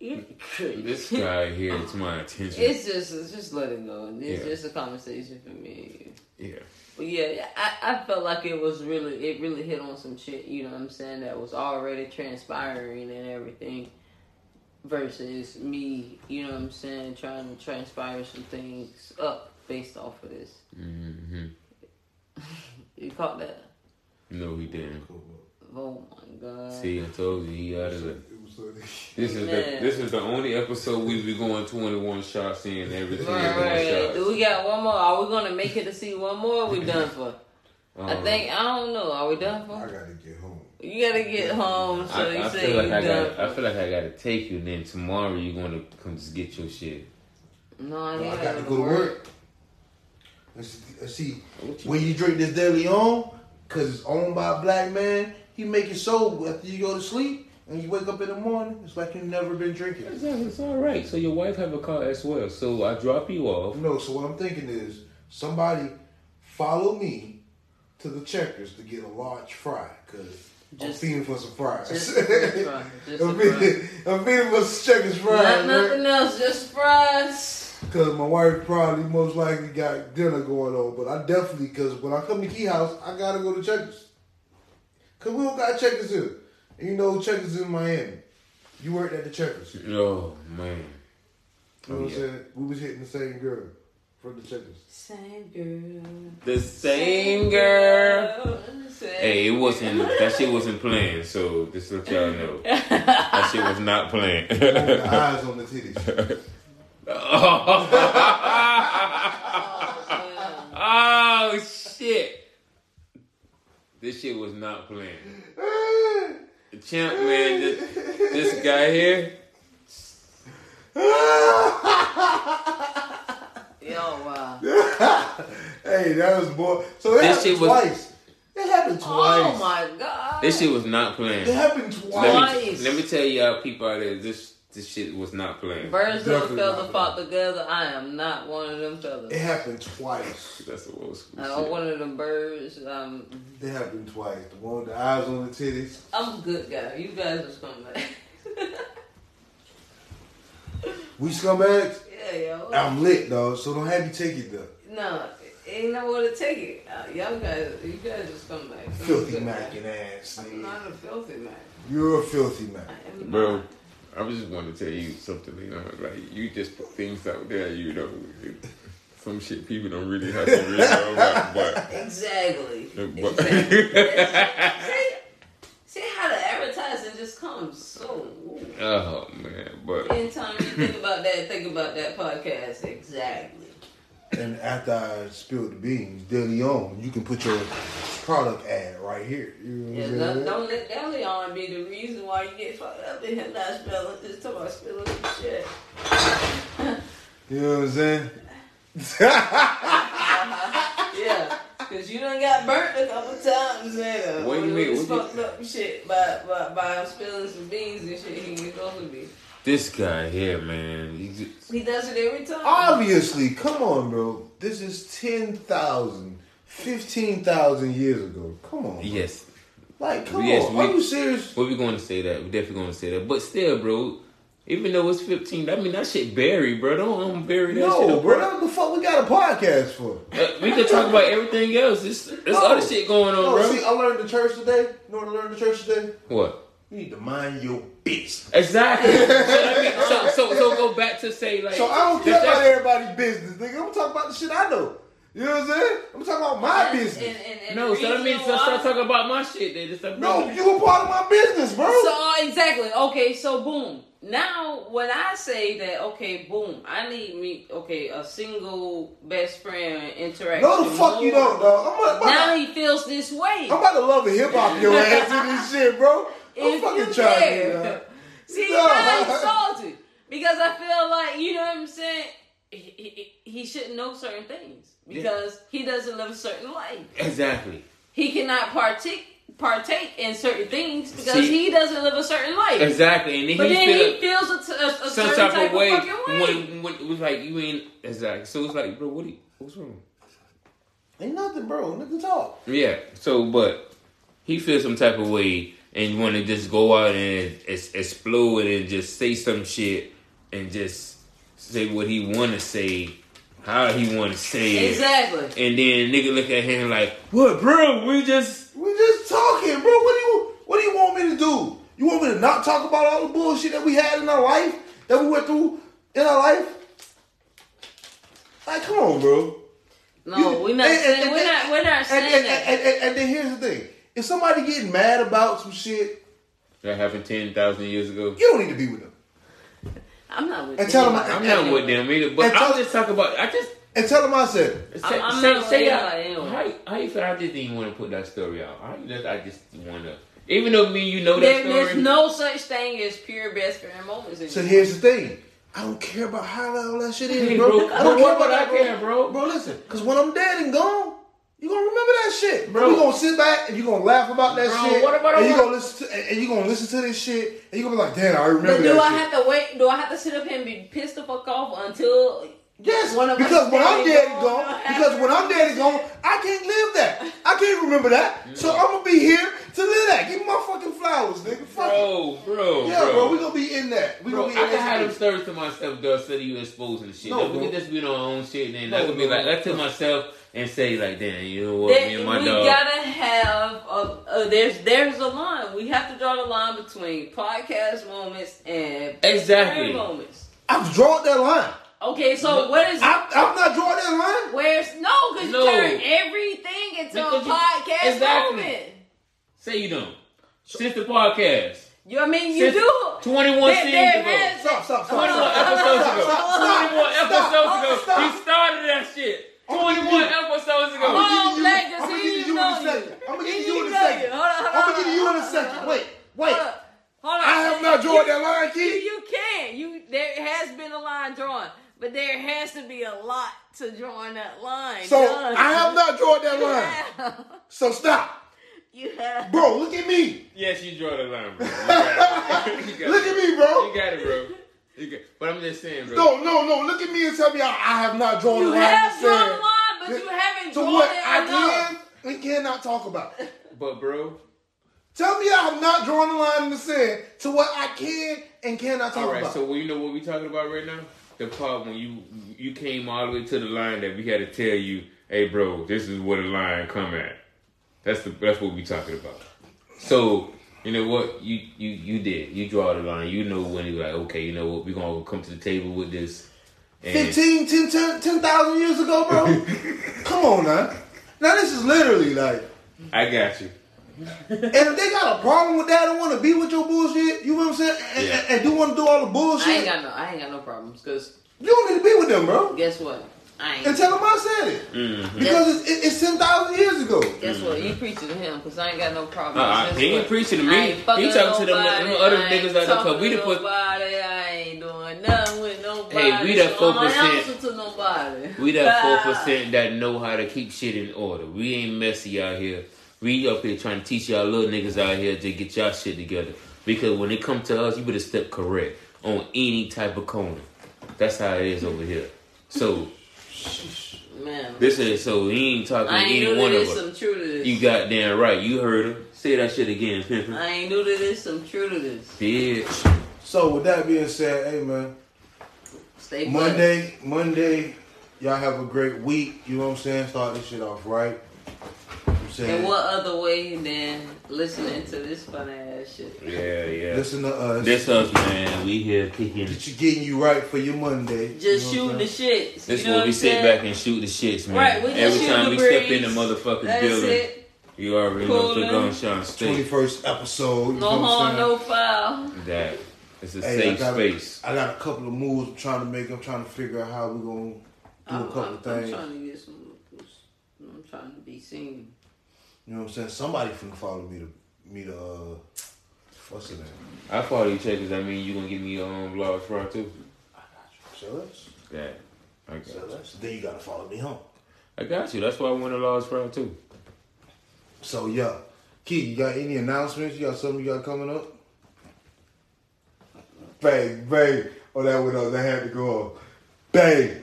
This guy here is my attention. It's just let it go. It's just a conversation for me. Yeah. But yeah, I felt like it really hit on some shit, you know what I'm saying, that was already transpiring and everything versus me, you know what I'm saying, trying to transpire some things up based off of this. Mm-hmm. You caught that? No, he didn't. Oh my God. See, I told you, he out of it. This is the only episode we be going 21 shots in every 21 shots. Do we got one more? Are we gonna make it to see one more? Or we done for? I don't know. Are we done for? I gotta get home. You gotta get home. So I say feel like you done. I feel like I gotta take you. And then tomorrow you gonna come just get your shit. No, I got to go to work. Let's see. When you drink this DeLeón, cause it's owned by a black man, he make it so after you go to sleep. When you wake up in the morning, it's like you've never been drinking. Exactly. It's all right. So your wife have a car as well. So I drop you off. No, so what I'm thinking is somebody follow me to the Checkers to get a large fry, because I'm feeding for some fries. I'm feeding for some Checkers fries. Nothing else, just fries. Because my wife probably most likely got dinner going on, but I definitely, because when I come to Key House, I got to go to Checkers. Because we don't got Checkers here. And you know Checkers in Miami. You worked at the Checkers. Oh, man. You know what I'm saying? We was hitting the same girl. From the Checkers. Same girl. The same girl. Same. Hey, it wasn't, that shit wasn't playing, so just let y'all know. That shit was not playing. The eyes on the titties. Oh, shit. This shit was not playing. The champ, man, this guy here. Yo, wow. Hey, that was more. So it happened twice. It happened twice. Oh my God. This shit was not playing. It happened twice. Let me tell y'all people out there, this shit was not playing. Birds of a feather fought together. I am not one of them fellas. It happened twice. That's the old school shit. One of them birds. It happened twice. The one with the eyes on the titties. I'm a good guy. You guys are scumbags. We scumbags? Yeah, yo. I'm lit, dog, so don't have you take it, though. No, ain't no way to take it. You guys just come back. Filthy mackin' ass. I'm not a filthy mac. You're a filthy mac. Bro, not. I was just wanting to tell you something, you know, like, you just put things out there, you know. Some shit people don't really have to really know about, but... Exactly. See how the advertising just comes so... Oh, man, but... Anytime you think about that podcast, exactly. And after I spilled the beans, DeLeón, you can put your product ad right here. You know what I'm saying? Don't let DeLeón be the reason why you get fucked up in him not spilling this talk about spilling this shit. You know what I'm saying? Yeah. Cause you done got burnt a couple times, man. Wait a minute, what fucked up and shit by spilling some beans and shit. He ain't supposed to be. This guy here, man, he does it every time. Obviously, come on, bro. This is 10,000, 15,000 years ago. Come on, bro. Yes. Like, come on. Are you serious? Well, we're going to say that. We're definitely going to say that. But still, bro. Even though it's 15, I mean, that shit buried, bro. Don't unbury that shit. No, bro, that's what the fuck we got a podcast for. We can talk about everything else. There's other shit going on, bro. See, I learned the church today. You know what I learned the church today? What? You need to mind your business. Exactly. so go back to say, like... So I don't care about everybody's business, nigga. I'm talking about the shit I know. You know what I'm saying? I'm talking about my business. And no, so that means start talking about my shit. No, you were part of my business, bro. So, exactly. Okay, so boom. Now, when I say that, okay, boom, I need a single best friend interaction. No, the fuck you don't, dog. Now he feels this way. I'm about to love a hip-hop your ass in this shit, bro. I'm fucking trying to. See, he's not insulted. Because I feel like, you know what I'm saying, he shouldn't know certain things. Because he doesn't live a certain life. Exactly. He cannot partake in certain things because he doesn't live a certain life. Exactly. And then he feels a certain type of way. When it was like, you ain't... Exactly. So it's like, bro, what's wrong? Ain't nothing, bro. Nothing talk. Yeah. So, but he feels some type of way and you want to just go out and explode and just say some shit and just say what he want to say, how he want to say it. Exactly. And then nigga look at him like, what, bro? We just talking, bro. What do you want me to do? You want me to not talk about all the bullshit that we had in our life? That we went through in our life? Like, come on, bro. No, we're not saying that. And then here's the thing. If somebody getting mad about some shit that happened 10,000 years ago, you don't need to be with them. I'm not with them. I'm not with them either. But I'm just talking about... And tell him I said. I'm not saying that. How you feel? I just didn't want to put that story out. I just want to. Even though me and you know that story. There's no such thing as pure best friend moments. So here's the thing. I don't care about how all that shit is, bro. I don't care about that, bro. Bro, listen. Because when I'm dead and gone, you're going to remember that shit. Bro. You're going to sit back and you're going to laugh about that shit. What about and you're going to listen to this shit. And you're going to be like, damn, I remember that shit. Do I have to sit up here and be pissed the fuck off until... Yes, because when I'm dead and gone, I can't live that. I can't remember that. Yeah. So I'm gonna be here to live that. Give me my fucking flowers, nigga. Fuck bro. Yeah, bro, we gonna be in that. We gonna be in that. I had them stirred to myself, dog, instead of you exposing the shit. No, like, we can just be on our own shit, and then I could be like, I tell myself and say like, damn, you know what? Me and my dog. We gotta have there's a line. We have to draw the line between podcast moments and exactly moments. I've drawn that line. Okay, so what is... I'm not drawing that line. No, because you turn everything into a podcast moment. Say you don't. Since the podcast. I mean, you do. 21 seasons ago. Stop. 21 episodes ago. He started that shit. 21 episodes ago. I'm going to give you in a second. Wait. Hold on. I have not drawn that line, Keith. You can. There has been a line drawn. But there has to be a lot to draw on that line. So I have not drawn that line. Yeah. So stop. You have. Bro, look at me. Yes, you draw the line, bro. Look at me, bro. You got it, bro. But I'm just saying, bro. No. Look at me and tell me I have not drawn the line. You have drawn the line, but you haven't drawn it. So what we cannot talk about. But, bro. Tell me I have not drawn the line in the sand to what I can and cannot talk about. All right, so you know what we're talking about right now? The part when you came all the way to the line that we had to tell you, hey, bro, this is where the line come at. That's what we talking about. So, you know what? You did. You draw the line. You know when you're like, okay, you know what? We're going to come to the table with this. 10,000 years ago, bro? Come on, now. Now, this is literally like... I got you. And if they got a problem with that and want to be with your bullshit, you know what I'm saying? And do want to do all the bullshit. I ain't got no problems because you don't need to be with them, bro. Guess what? And tell them I said it because it's 10,000 years ago. Guess what? You preaching to him because I ain't got no problem. He ain't preaching to me. He talking to them other niggas out there. We the fuck. I ain't doing nothing with nobody. Hey, we that 4%. We that 4% that know how to keep shit in order. We ain't messy out here. We up here trying to teach y'all little niggas out here to get y'all shit together. Because when it come to us, you better step correct on any type of corner. That's how it is over here. So, man, this is so he ain't talking to any one of us. You goddamn right. You heard him. Say that shit again, Pimpin. I ain't new to this. I'm true to this. Bitch. So with that being said, hey man, stay Monday, y'all have a great week. You know what I'm saying? Start this shit off right. And what other way than listening to this fun ass shit? Yeah. Listen to us. This us, man. We here kicking. Getting you right for your Monday. Just shoot the shits. This is where we sit back and shoot the shits, man. Right, we every time we step in the motherfucking building, you already know the Gunshine State. 21st episode. No harm, no foul. That. It's a safe space. I got a couple of moves I'm trying to make. I'm trying to figure out how we're going to do a couple of things. I'm trying to get some moves. I'm trying to be seen. You know what I'm saying? Somebody finna follow me to what's the name? I follow you, check, because I mean you gonna give me your own vlog for too. I got you. Then you gotta follow me home. I got you. That's why I went to Law's Friday too. So yeah, Key, you got any announcements? You got something you got coming up? Bang. Oh, that went up. That had to go off. Bang.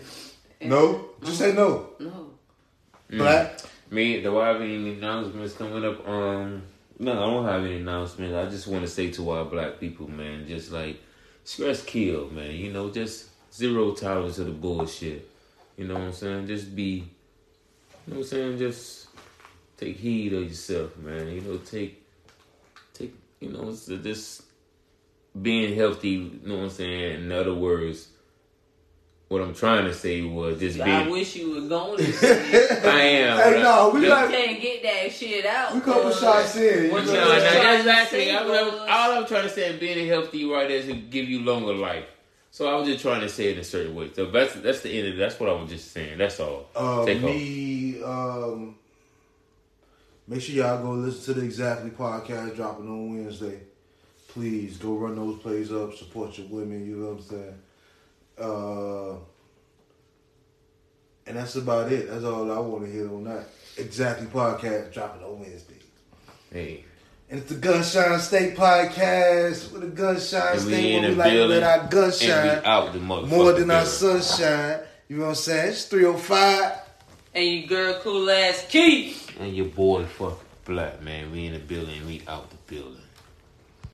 No, just say no. No. Black. Me, do I have any announcements coming up? No, I don't have any announcements. I just want to say to our black people, man, just like, stress kill, man. You know, just zero tolerance to the bullshit. You know what I'm saying? Just be, you know what I'm saying? Just take heed of yourself, man. You know, take, you know, just being healthy, you know what I'm saying? In other words, what I'm trying to say was just I wish you were going to say it. I am. Hey, no, we can't get that shit out. We couple shots in. That's last thing. All I'm trying to say is being healthy right there is to give you longer life. So I was just trying to say it in a certain way. So that's the end of it. That's what I was just saying. That's all. Make sure y'all go listen to the Exactly Podcast dropping on Wednesday. Please go run those plays up. Support your women. You know what I'm saying? And that's about it. That's all I want to hear on that. Exactly Podcast dropping on Wednesday. Hey. And it's the Gunshine State Podcast with the Gunshine State. Where we like to let our gunshine out the motherfucker more than our sunshine. You know what I'm saying? It's 305. And your girl cool ass Keith. And your boy fuck Black, man. We in the building. We out the building.